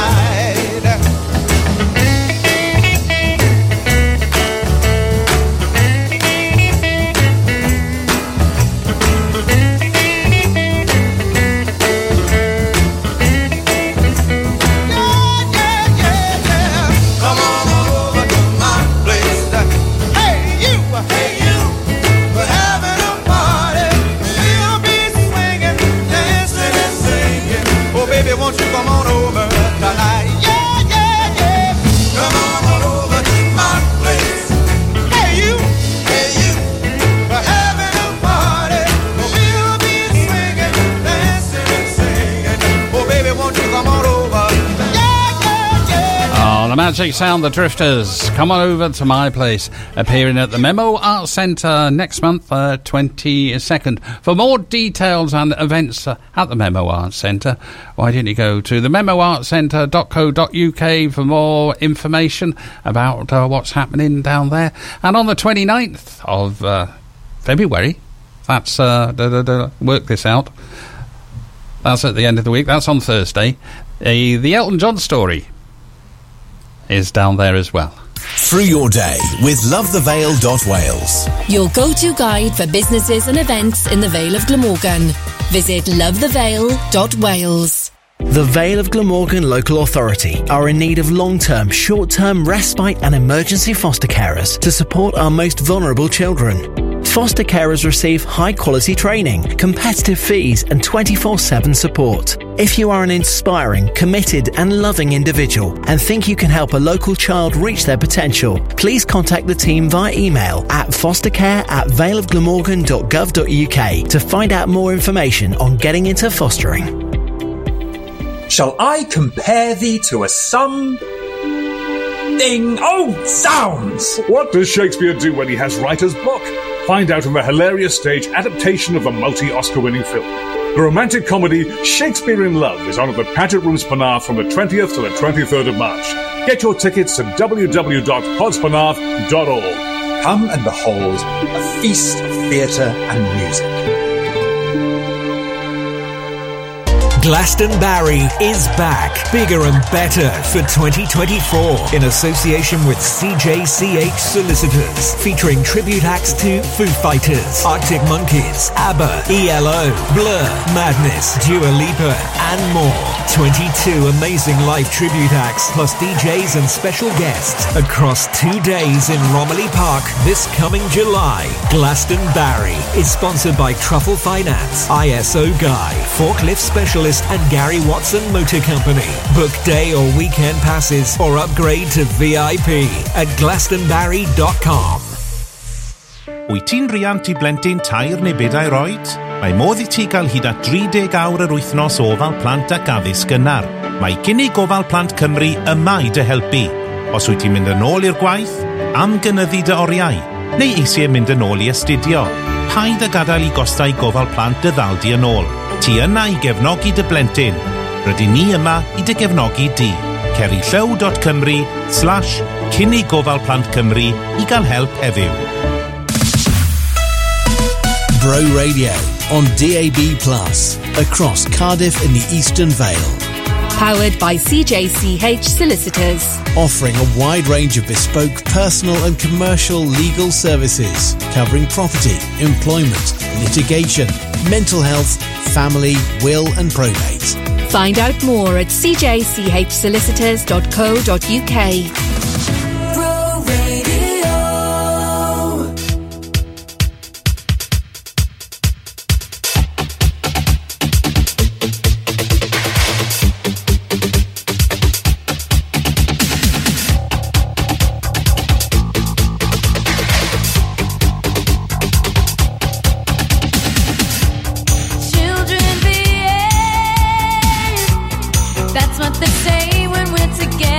Magic Sound, the Drifters, Come On Over to My Place, appearing at the Memo Arts Centre next month, uh, twenty-second. For more details and events uh, at the Memo Arts Centre, why didn't you go to the memo arts centre dot co dot uk for more information about uh, what's happening down there. And on the twenty-ninth of uh, February, that's, uh, da, da, da, work this out, that's at the end of the week, that's on Thursday, uh, the Elton John Story is down there as well. Through your day with love the vale dot wales, your go-to guide for businesses and events in the Vale of Glamorgan. Visit love the vale dot wales. The Vale of Glamorgan Local Authority are in need of long-term, short-term respite and emergency foster carers to support our most vulnerable children. Foster carers receive high-quality training, competitive fees and twenty-four seven support. If you are an inspiring, committed and loving individual and think you can help a local child reach their potential, please contact the team via email at fostercare at valeofglamorgan.gov.uk to find out more information on getting into fostering. Shall I compare thee to a sum? Ding! Oh, sounds! What does Shakespeare do when he has writer's block? Find out in the hilarious stage adaptation of a multi-Oscar-winning film. The romantic comedy Shakespeare in Love is on at the Padget Rooms, Penarth from the twentieth to the twenty-third of March. Get your tickets at w w w dot pods penarth dot org. Come and behold a feast of theatre and music. Glastonbarry is back, bigger and better for twenty twenty-four in association with C J C H Solicitors, featuring tribute acts to Foo Fighters, Arctic Monkeys, ABBA, E L O, Blur, Madness, Dua Lipa and more. twenty-two amazing live tribute acts plus D Js and special guests across two days in Romilly Park this coming July. Glastonbarry is sponsored by Truffle Finance, I S O Guy, Forklift Specialist and Gary Watson Motor Company. Book day or weekend passes or upgrade to V I P at glastonbarry dot com. Wyt ti'n riant I blentyn tair neu bedair oed? Mae modd I ti gael hyd at drideg awr yr wythnos o ofal plant ac addysg gynnar. Mae gynnig ofal plant Cymru yma I dy helpu. Os wyt ti'n mynd yn ôl i'r gwaith, am gynyddu dy oriau, neu eisiau mynd yn ôl I astudio, paid a gadael I gostau gofal plant dy ddaldi yn ôl. Ti yna I gefnogi dy blentyn. Rydyn ni yma I dy gefnogi di. Ceri llew.cymru slash cynnig gofal plant Cymru I gael help heddiw. Bro Radio on D A B plus, across Cardiff and the Eastern Vale. Powered by C J C H Solicitors. Offering a wide range of bespoke personal and commercial legal services, covering property, employment, litigation, mental health, family, will and probate. Find out more at c j c h solicitors dot co dot u k. What they say when we're together.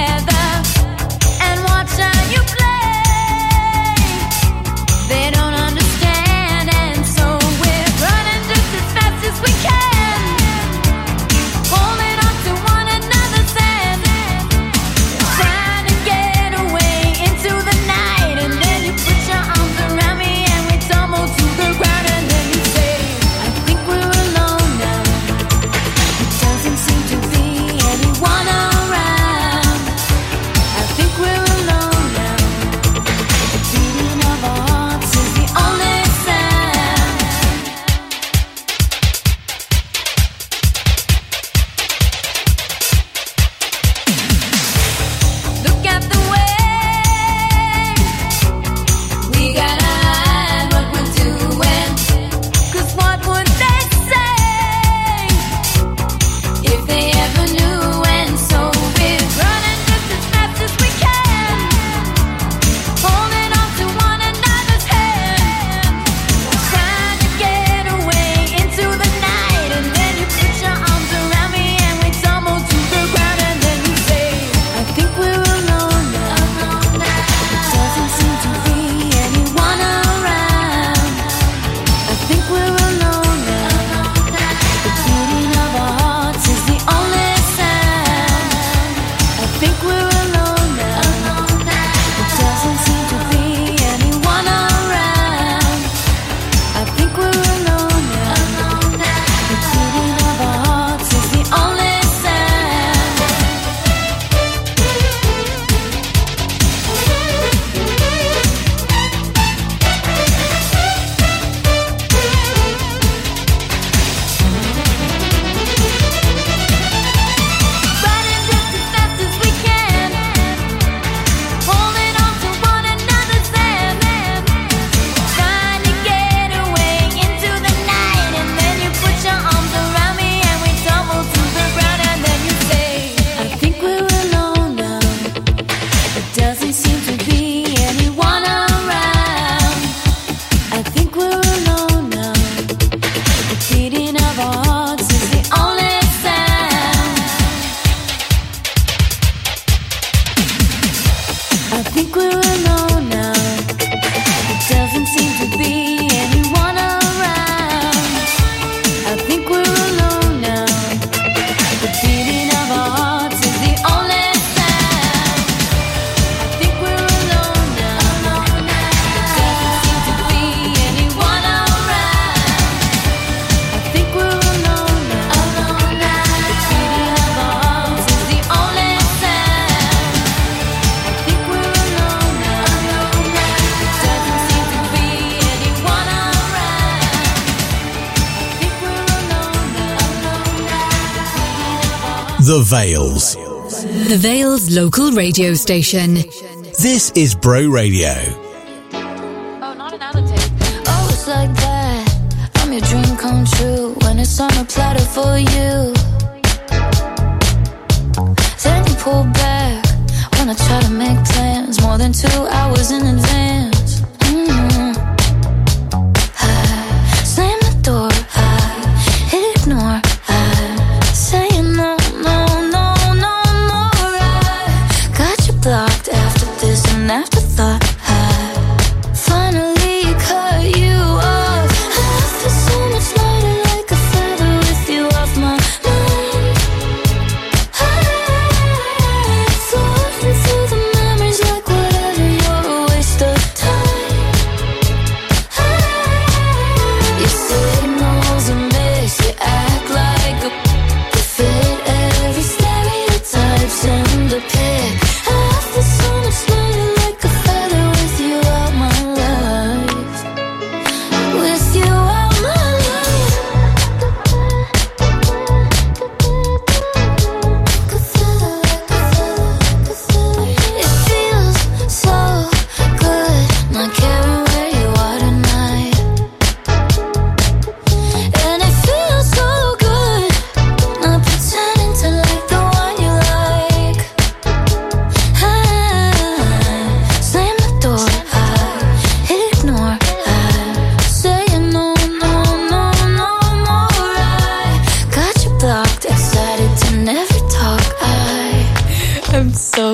The Vales. The Vales local radio station. This is Bro Radio. Oh, not another tape. Oh, it's like that. I'm your dream come true. When it's on a platter for you. Then you pull back. When I try to make plans more than two hours in advance. Mm-hmm. I slam the door. I ignore.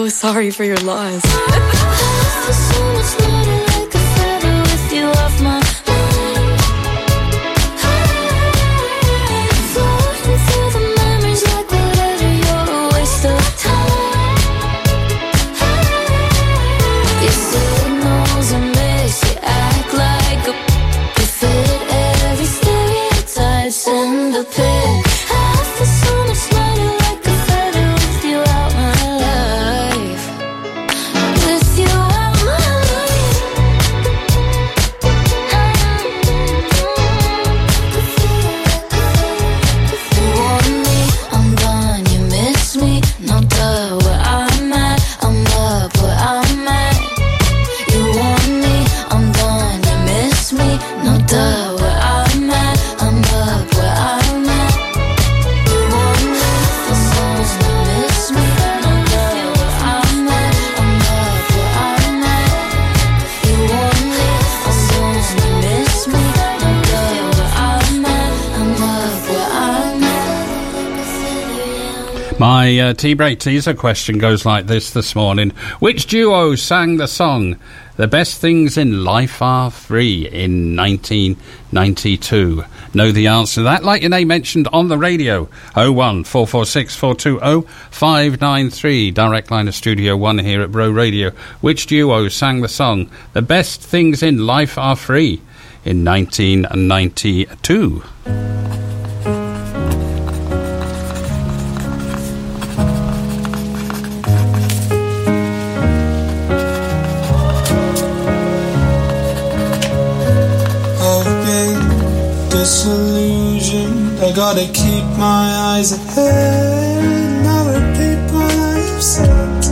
Sorry for your loss. My uh, tea break teaser question goes like this this morning. Which duo sang the song The Best Things in Life Are Free in nineteen ninety-two? Know the answer to that, like your name mentioned on the radio. oh one four four six four two oh five nine three, direct line of Studio one here at Bro Radio. Which duo sang the song The Best Things in Life Are Free in nineteen ninety-two? Disillusioned, I gotta keep my eyes ahead and not repeat what I've said.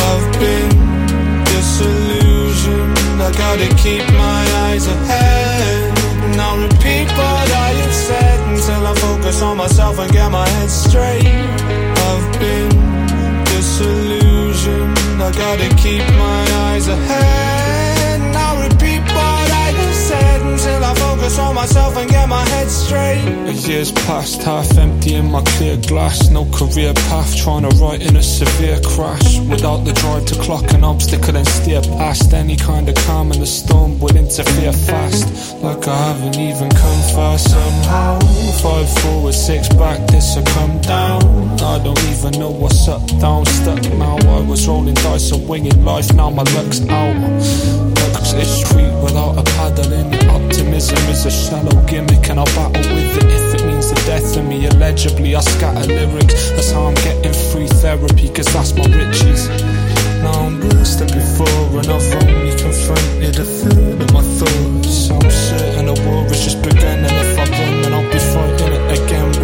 I've been disillusioned, I gotta keep my eyes ahead and not repeat what I have said until I focus on myself and get my head straight. I've been disillusioned, I gotta keep my eyes ahead and not repeat what I have said until I focus on myself and get my head straight. A year's past, half empty in my clear glass. No career path, trying to write in a severe crash. Without the drive to clock an obstacle and steer past any kind of calm, and the storm would interfere fast. Like I haven't even come far somehow. Five forward, six back, this will come down. I don't even know what's up, down, stuck now. I was rolling dice and winging life, now my luck's out. It's street without a paddle in. Optimism is a shallow gimmick, and I'll battle with it if it means the death of me. Allegedly I scatter lyrics, that's how I'm getting free therapy, cause that's my riches. Now I'm worse than before, and I've only confronted a third of my thoughts. I'm certain the war is just beginning. If I run then I'll be fighting it again.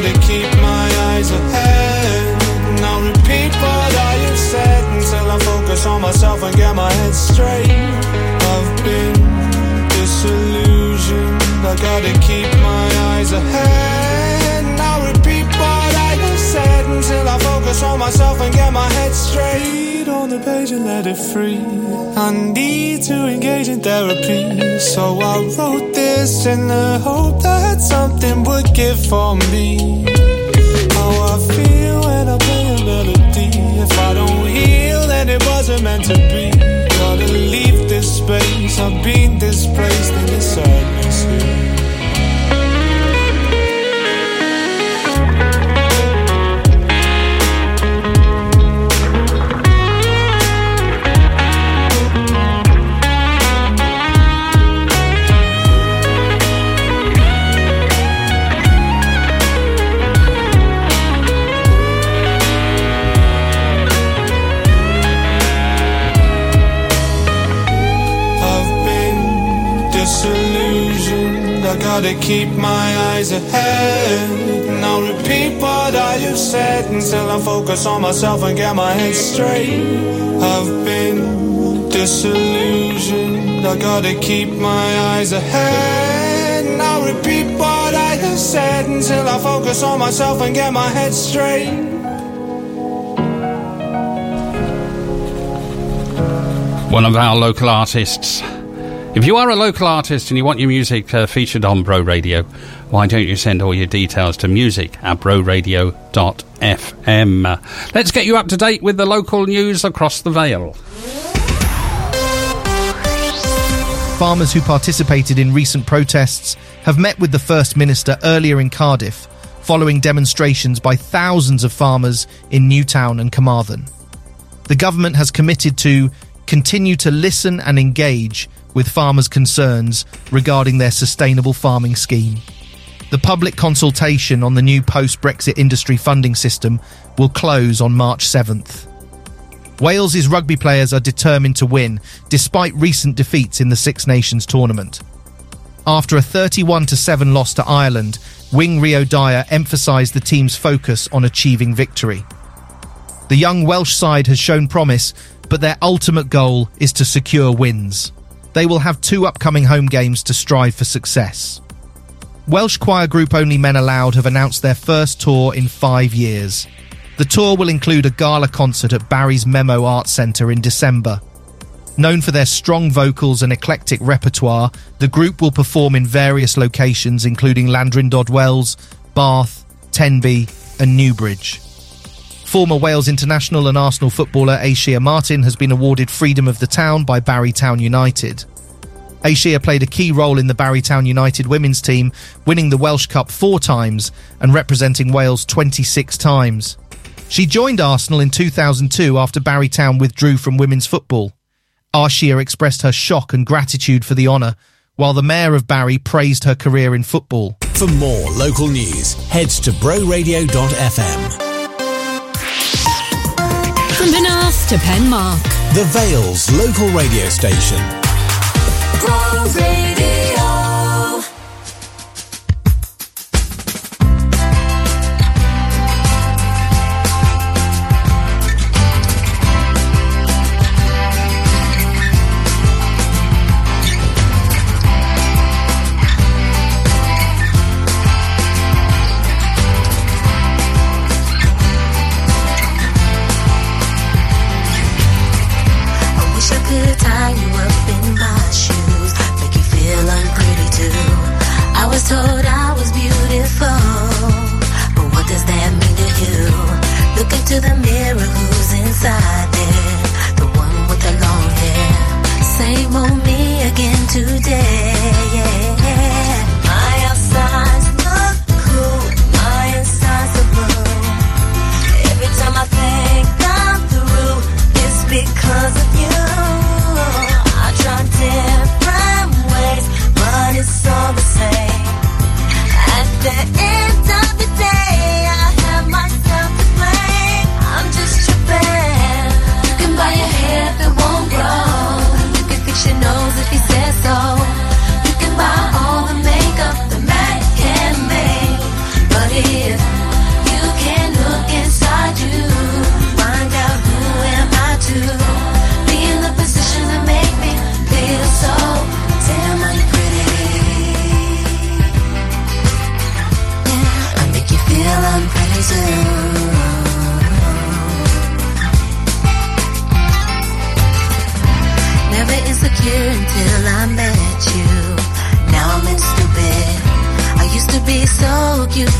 try to keep my eyes ahead. Now repeat what I have said until I focus on myself and get my head straight. I've been disillusioned. I gotta keep my eyes ahead. Now repeat what I have said until I focus on myself and get my head straight. On the page and let it free. I need to engage in therapy, so I wrote this in the hope that something would give for me. How I feel when I play a melody. If I don't heal, then it wasn't meant to be. Gotta leave this space. I've been displaced in this sadness here. I gotta keep my eyes ahead. Now repeat what I have said until I focus on myself and get my head straight. I've been disillusioned. I gotta keep my eyes ahead. Now repeat what I have said until I focus on myself and get my head straight. One of our local artists. If you are a local artist and you want your music uh, featured on Bro Radio, why don't you send all your details to music at broradio dot f m. Uh, let's get you up to date with the local news across the Vale. Farmers who participated in recent protests have met with the First Minister earlier in Cardiff, following demonstrations by thousands of farmers in Newtown and Carmarthen. The government has committed to continue to listen and engage with farmers' concerns regarding their sustainable farming scheme. The public consultation on the new post-Brexit industry funding system will close on March seventh. Wales's rugby players are determined to win, despite recent defeats in the Six Nations tournament. After a thirty-one to seven loss to Ireland, wing Rio Dyer emphasised the team's focus on achieving victory. The young Welsh side has shown promise, but their ultimate goal is to secure wins. They will have two upcoming home games to strive for success. Welsh choir group Only Men Aloud have announced their first tour in five years. The tour will include a gala concert at Barry's Memo Arts Centre in December. Known for their strong vocals and eclectic repertoire, the group will perform in various locations including Llandrindod Wells, Bath, Tenby and Newbridge. Former Wales international and Arsenal footballer Aeschia Martin has been awarded Freedom of the Town by Barry Town United. Aeschia played a key role in the Barry Town United women's team, winning the Welsh Cup four times and representing Wales twenty-six times. She joined Arsenal in two thousand two after Barry Town withdrew from women's football. Aeschia expressed her shock and gratitude for the honour, while the mayor of Barry praised her career in football. For more local news, head to bro radio dot f m. From Penarth to Penmark, the Vale's local radio station. Bro Radio. I could tie you up in my shoes, make you feel like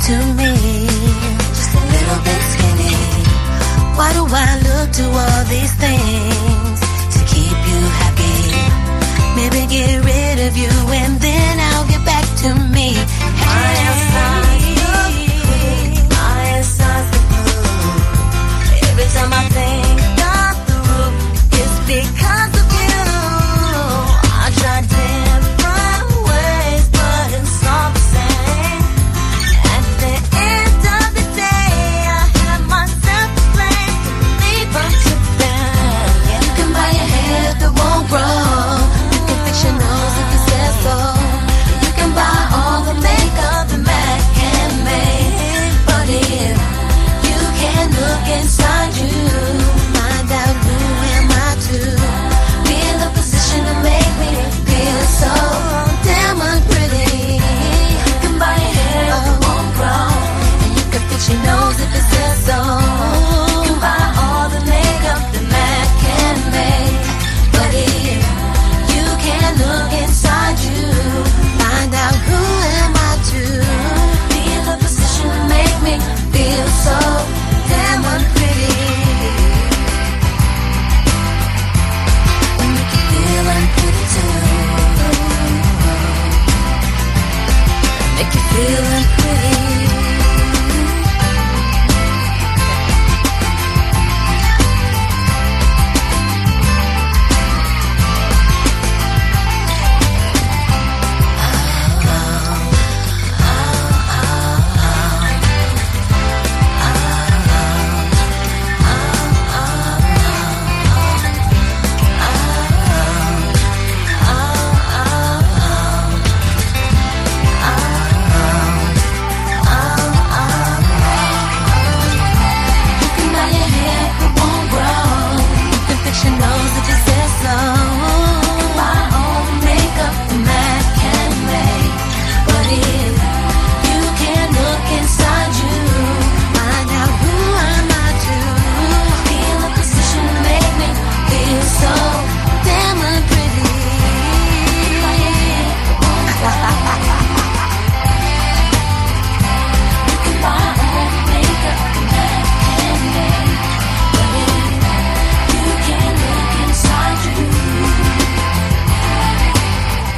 to me, just a little bit skinny. Why do I look to all these things to keep you happy? Maybe get rid of you and then I'll get back to me. Hey. Every time I think about the roof, it's because of you. I try different ways, but it's all the same. At the end of the day, I have myself to blame. Leave them to them. You can buy a head that won't grow. You can fix your nose if you said so. You can buy all the makeup the Mac can make, but if you can't look inside.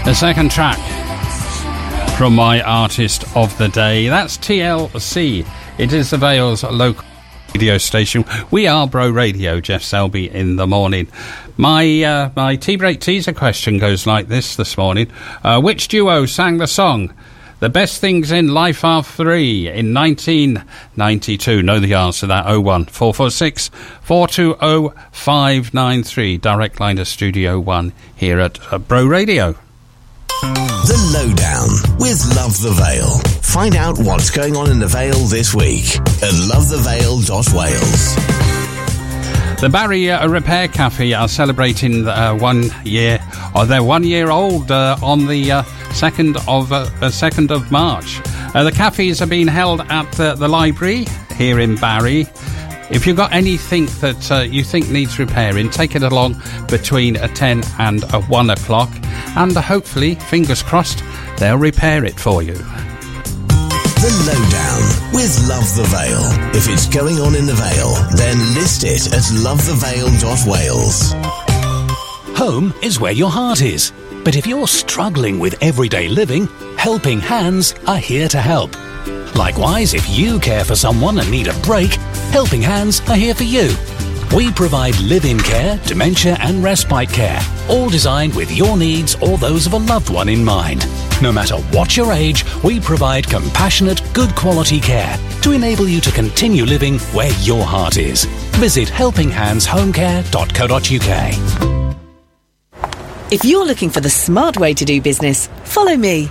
The second track from my artist of the day, that's T L C. It is the Vale's local radio station. We are Bro Radio, Jeff Selby in the morning. My uh, my tea break teaser question goes like this this morning. Uh, which duo sang the song The Best Things in Life Are Free in nineteen ninety-two? Know the answer to that. oh one four four six four two oh five nine three. Direct line to Studio one here at uh, Bro Radio. The Lowdown with Love the Vale. Find out what's going on in the Vale this week at love the vale dot wales. The Barry uh, Repair Cafe are celebrating uh, one year, or their one year old uh, on the uh, second of uh, uh, second of March. Uh, the cafes are being held at the, the library here in Barry. If you've got anything that uh, you think needs repairing, take it along between a ten and a one o'clock, and hopefully, fingers crossed, they'll repair it for you. The Lowdown with Love the Vale. If it's going on in the Vale, then list it at love the vale dot wales. Home is where your heart is, but if you're struggling with everyday living, helping hands are here to help. Likewise, if you care for someone and need a break, Helping Hands are here for you. We provide live-in care, dementia and respite care, all designed with your needs or those of a loved one in mind. No matter what your age, we provide compassionate, good quality care to enable you to continue living where your heart is. Visit helping hands home care dot co dot uk. If you're looking for the smart way to do business, follow me.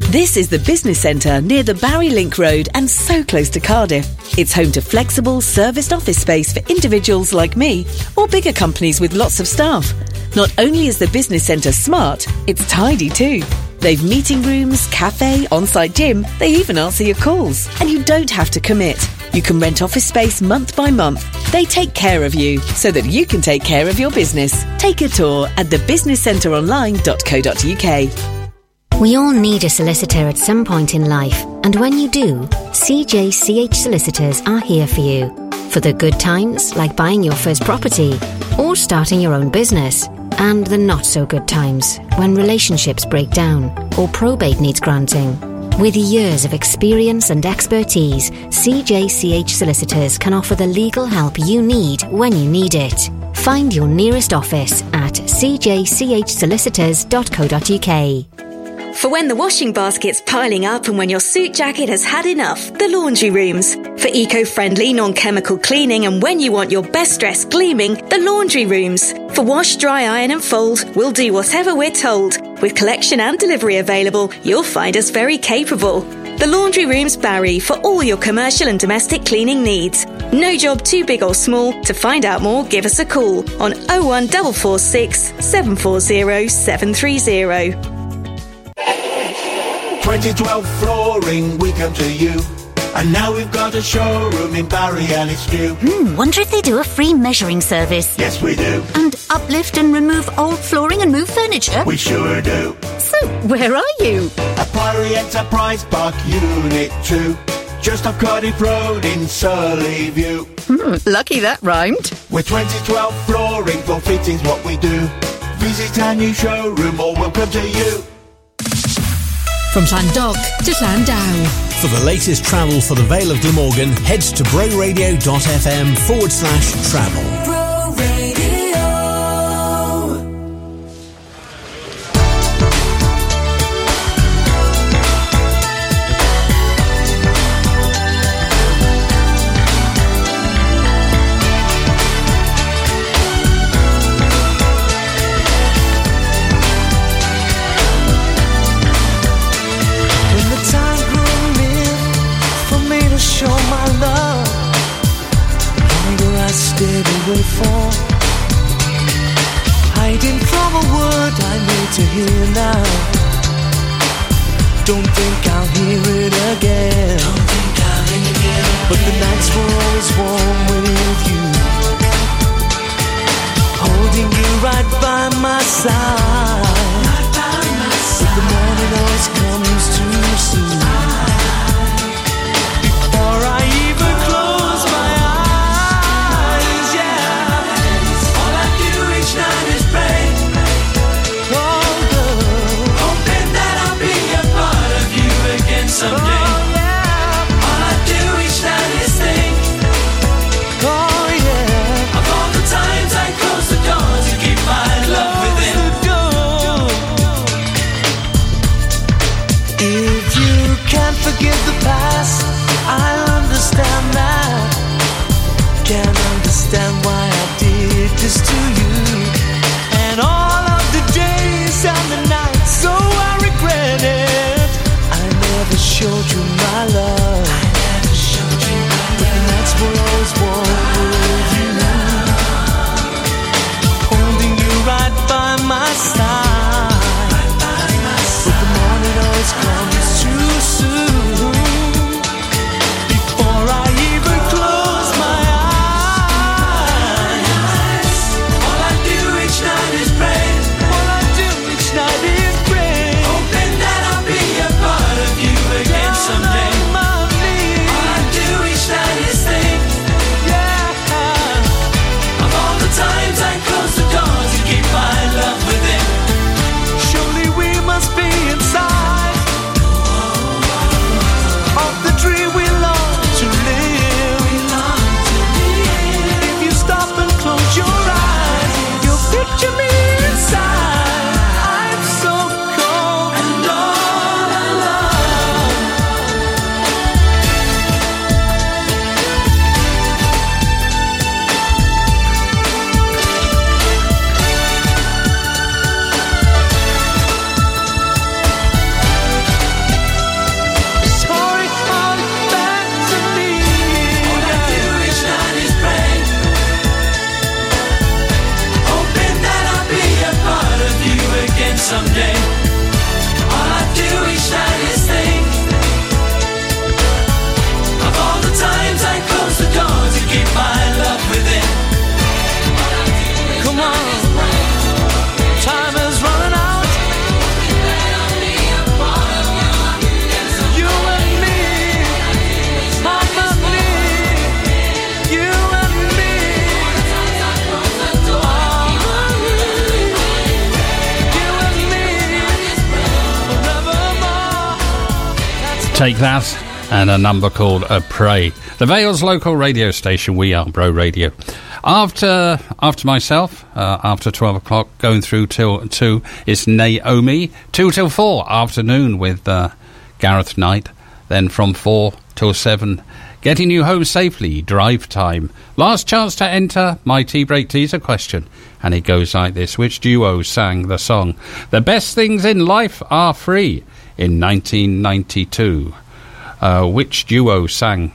This is the business centre near the Barry Link Road and so close to Cardiff. It's home to flexible, serviced office space for individuals like me or bigger companies with lots of staff. Not only is the business centre smart, it's tidy too. They've meeting rooms, cafe, on-site gym, they even answer your calls. And you don't have to commit. You can rent office space month by month. They take care of you so that you can take care of your business. Take a tour at the business centre online dot co dot uk. We all need a solicitor at some point in life, and when you do, C J C H Solicitors are here for you. For the good times, like buying your first property, or starting your own business, and the not-so-good times, when relationships break down, or probate needs granting. With years of experience and expertise, C J C H Solicitors can offer the legal help you need when you need it. Find your nearest office at c j c h solicitors dot co dot u k. For when the washing basket's piling up and when your suit jacket has had enough, The Laundry Rooms. For eco-friendly, non-chemical cleaning and when you want your best dress gleaming, The Laundry Rooms. For wash, dry, iron and fold, we'll do whatever we're told. With collection and delivery available, you'll find us very capable. The Laundry Rooms Barry, for all your commercial and domestic cleaning needs. No job too big or small. To find out more, give us a call on oh one four four six, seven four zero, seven three zero. twenty twelve flooring, we come to you. And now we've got a showroom in Barry and it's new. Hmm, wonder if they do a free measuring service. Yes, we do. And uplift and remove old flooring and move furniture. We sure do. So, where are you? At Barry Enterprise Park, Unit two. Just off Cardiff Road in Surrey View. Hmm, lucky that rhymed. With twenty twelve flooring, for fitting's what we do. Visit our new showroom or we'll come to you. From Llandog to Llandow. For the latest travel for the Vale of Glamorgan, head to broradio.fm forward slash travel. Bro Radio. For hiding from a word I need to hear now. Don't think I'll hear it again. Don't think I'll hear it again. But the nights were always warm with you, holding you right by my side. Right by my side. But the morning always comes too soon. Before I even close my eyes. Someday. Showed you my love. I never showed you my love. But the nights were always warm with you, holding you right by my side. Right by my side. But the morning always comes too soon, before I even. Take That, and a number called A Prey. The Vale's local radio station, we are Bro Radio. After after myself, uh, after twelve o'clock, going through till two, it's Naomi. two till four, afternoon with uh, Gareth Knight. Then from four till seven, getting you home safely, drive time. Last chance to enter my tea break teaser question. And it goes like this. Which duo sang the song, "The Best Things in Life Are Free," in nineteen ninety-two? Uh, which duo sang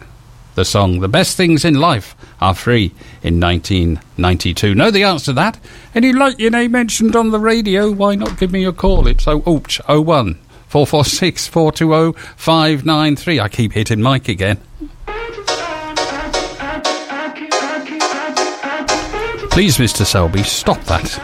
the song, "The Best Things in Life Are Free," in nineteen ninety-two? Know the answer to that, and you'd like your name mentioned on the radio, why not give me a call? It's oh one four four six four two oh five nine three. I keep hitting Mike again. Please, Mister Selby, stop that.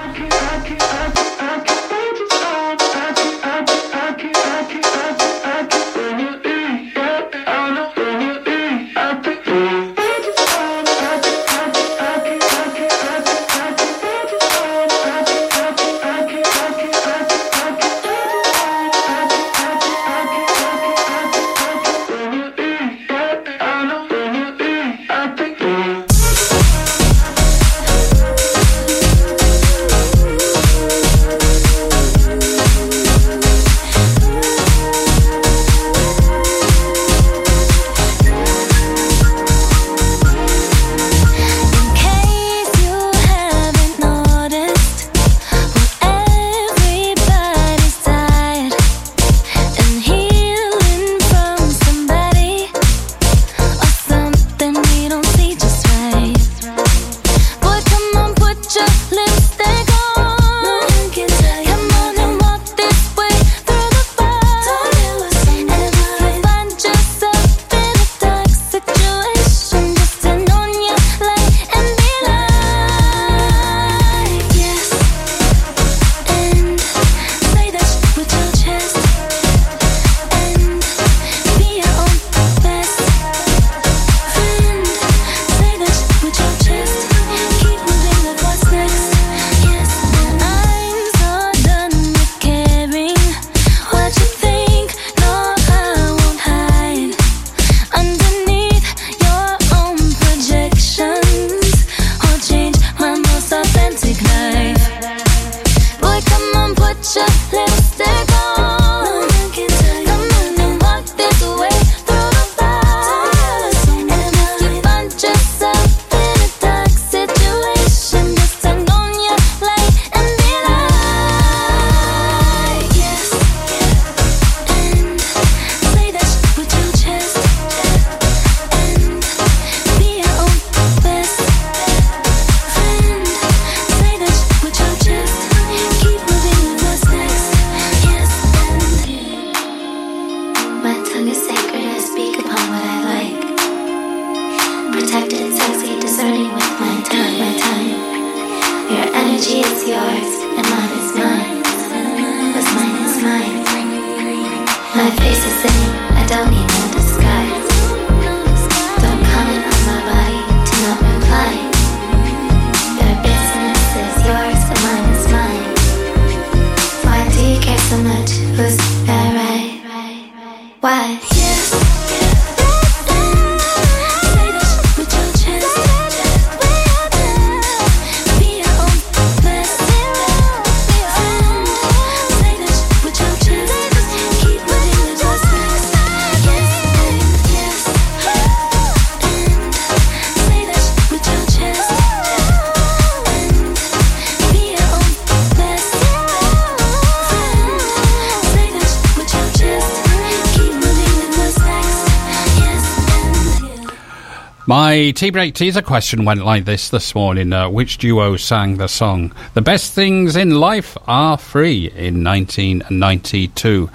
My tea break teaser question went like this this morning. Uh, which duo sang the song, "The Best Things in Life Are Free," in nineteen ninety-two?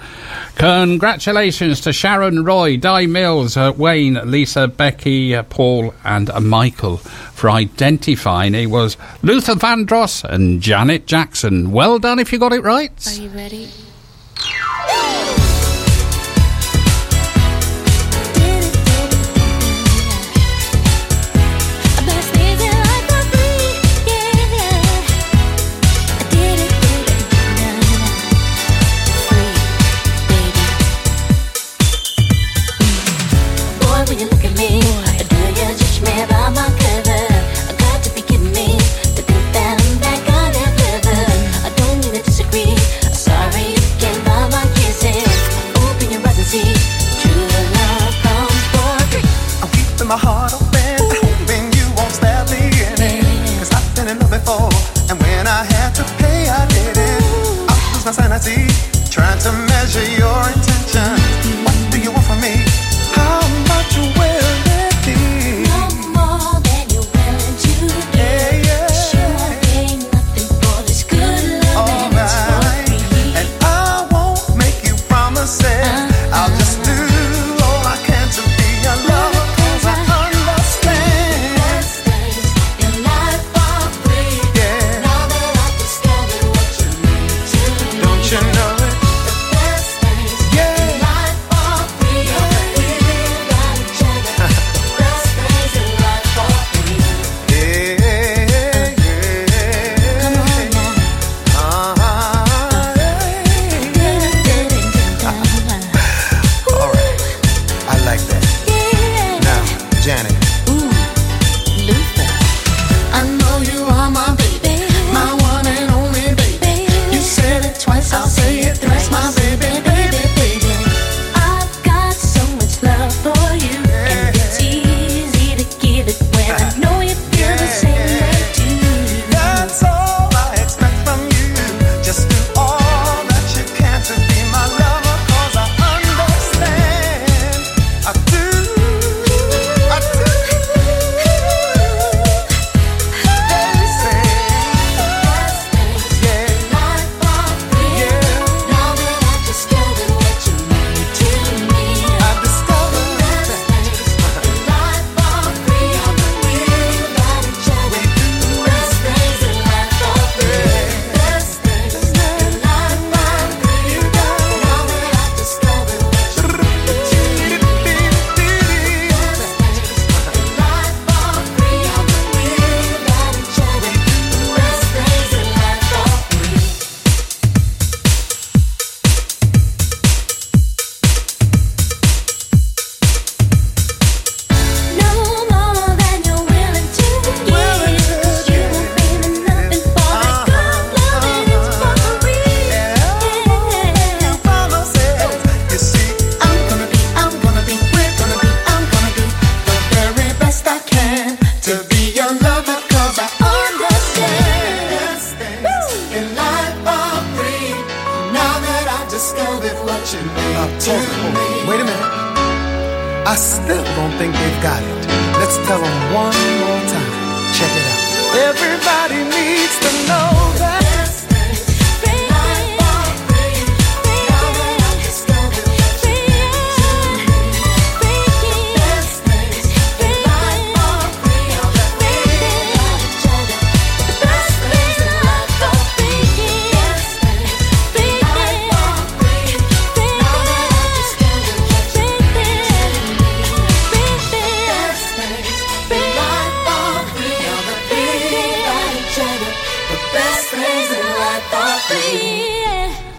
Congratulations to Sharon Roy, Di Mills, uh, Wayne, Lisa, Becky, uh, Paul and uh, Michael for identifying it was Luther Vandross and Janet Jackson. Well done if you got it right. Are you ready? will you look at me? Or do you judge me by my cover? I got to be kidding me to think that I'm back on that river. I don't mean to disagree. I'm sorry again by my kisses. Open your eyes and see true love comes for free. I'm keeping my heart open, hoping you won't stab me in it. 'Cause I've been in love before, and when I had to pay, I did it. I lose my sanity, trying to measure your intention. What do you want from me? How much will it be? No more than you're willing to do. Yeah, yeah. Sure, ain't nothing for this good love. All and right. It's for me. And I won't make you promises. Uh-uh. I'll just do all I can to be your lover, 'cause I understand. The best days in life are free. Yeah. Now that I've discovered what you mean to me. Don't you know?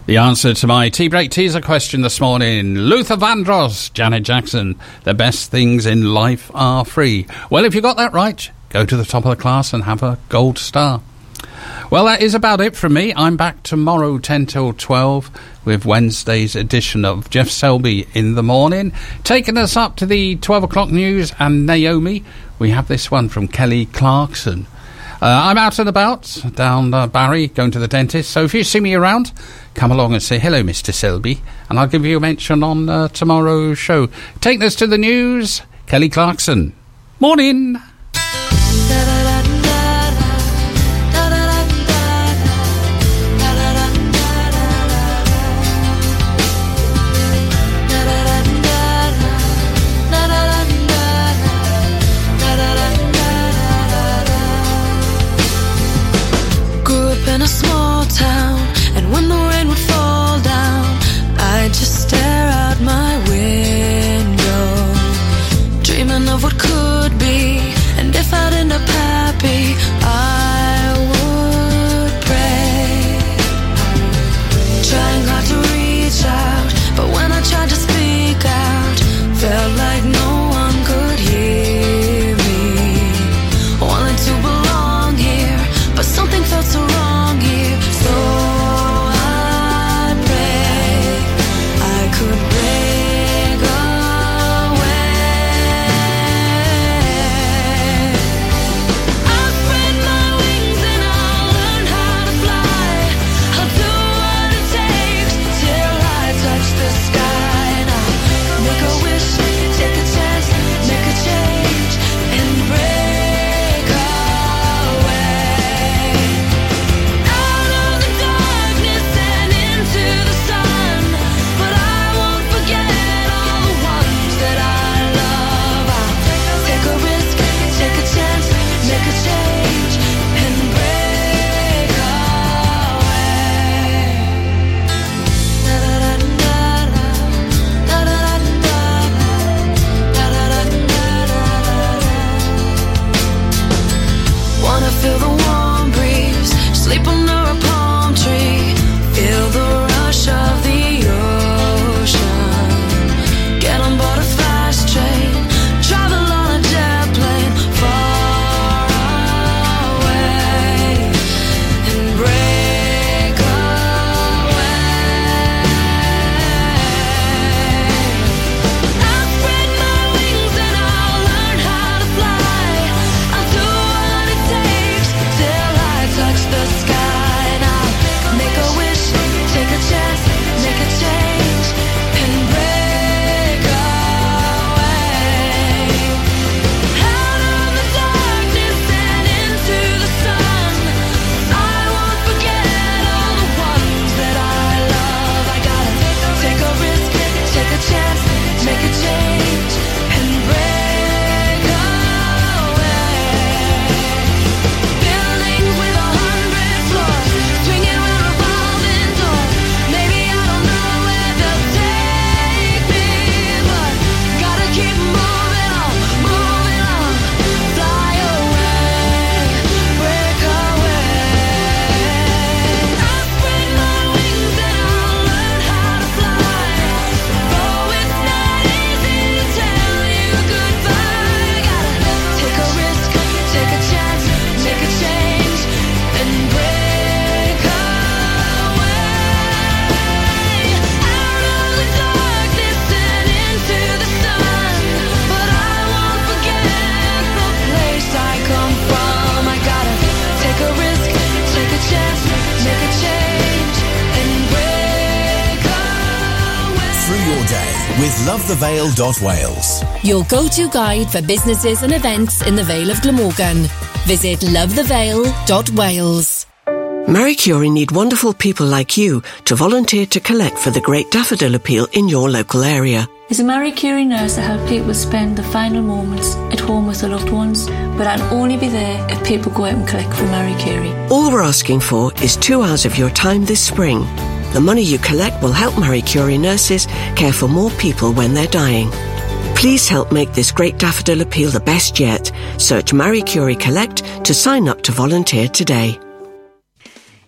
The answer to my tea break teaser question this morning, Luther Vandross, Janet Jackson, the best things in life are free. Well, if you got that right, go to the top of the class and have a gold star. Well, that is about it from me. I'm back tomorrow, ten till twelve, with Wednesday's edition of Jeff Selby in the morning. Taking us up to the twelve o'clock news and Naomi, we have this one from Kelly Clarkson. Uh, I'm out and about, down uh, Barry, going to the dentist, so if you see me around, come along and say hello, Mister Selby, and I'll give you a mention on uh, tomorrow's show. Take this to the news, Kelly Clarkson. Morning! What could be? with love the vale dot wales. Your go-to guide for businesses and events in the Vale of Glamorgan. Visit love the vale dot wales. Marie Curie need wonderful people like you to volunteer to collect for the Great Daffodil Appeal in your local area. As a Marie Curie nurse, I hope people spend the final moments at home with their loved ones, but I'll only be there if people go out and collect for Marie Curie. All we're asking for is two hours of your time this spring. The money you collect will help Marie Curie nurses care for more people when they're dying. Please help make this Great Daffodil Appeal the best yet. Search Marie Curie Collect to sign up to volunteer today.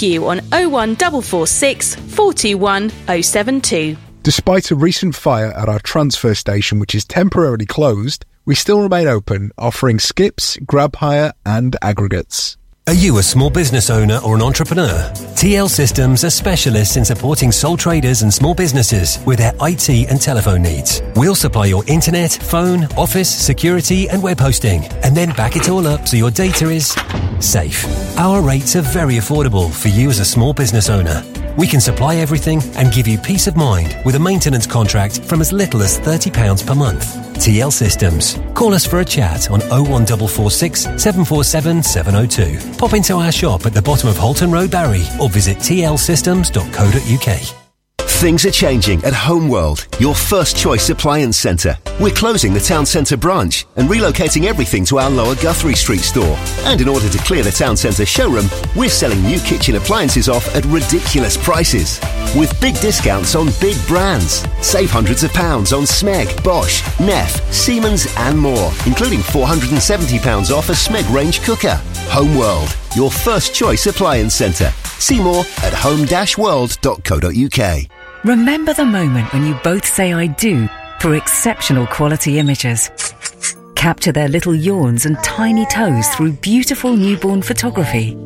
you on oh one four four six, four two one, oh seven two. Despite a recent fire at our transfer station, which is temporarily closed, we still remain open, offering skips, grab hire and aggregates. Are you a small business owner or an entrepreneur? T L Systems are specialists in supporting sole traders and small businesses with their I T and telephone needs. We'll supply your internet, phone, office, security and web hosting, and then back it all up so your data is safe. Our rates are very affordable for you as a small business owner. We can supply everything and give you peace of mind with a maintenance contract from as little as thirty pounds per month. T L Systems. Call us for a chat on oh one four four six, seven four seven, seven oh two. Pop into our shop at the bottom of Holton Road, Barry, or visit t l systems dot co dot u k. Things are changing at Homeworld, your first choice appliance centre. We're closing the town centre branch and relocating everything to our Lower Guthrie Street store. And in order to clear the town centre showroom, we're selling new kitchen appliances off at ridiculous prices. With big discounts on big brands. Save hundreds of pounds on Smeg, Bosch, Neff, Siemens and more, including four hundred seventy pounds off a Smeg range cooker. Homeworld, your first choice appliance centre. See more at home dash world dot co dot u k. Remember the moment when you both say I do for exceptional quality images. Capture their little yawns and tiny toes through beautiful newborn photography.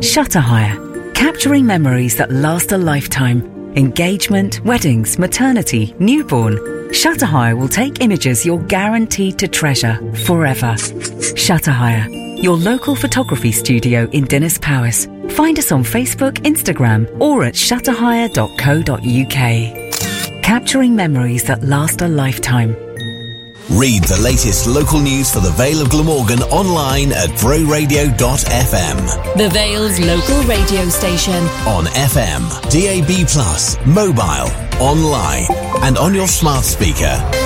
Shutter Hire. Capturing memories that last a lifetime. Engagement, weddings, maternity, newborn. Shutter Hire will take images you're guaranteed to treasure forever. Shutter Hire. Your local photography studio in Dinas Powys. Find us on Facebook, Instagram, or at shutter hire dot co dot u k. Capturing memories that last a lifetime. Read the latest local news for the Vale of Glamorgan online at bro radio dot f m. The Vale's local radio station. On F M, D A B plus, mobile, online, and on your smart speaker.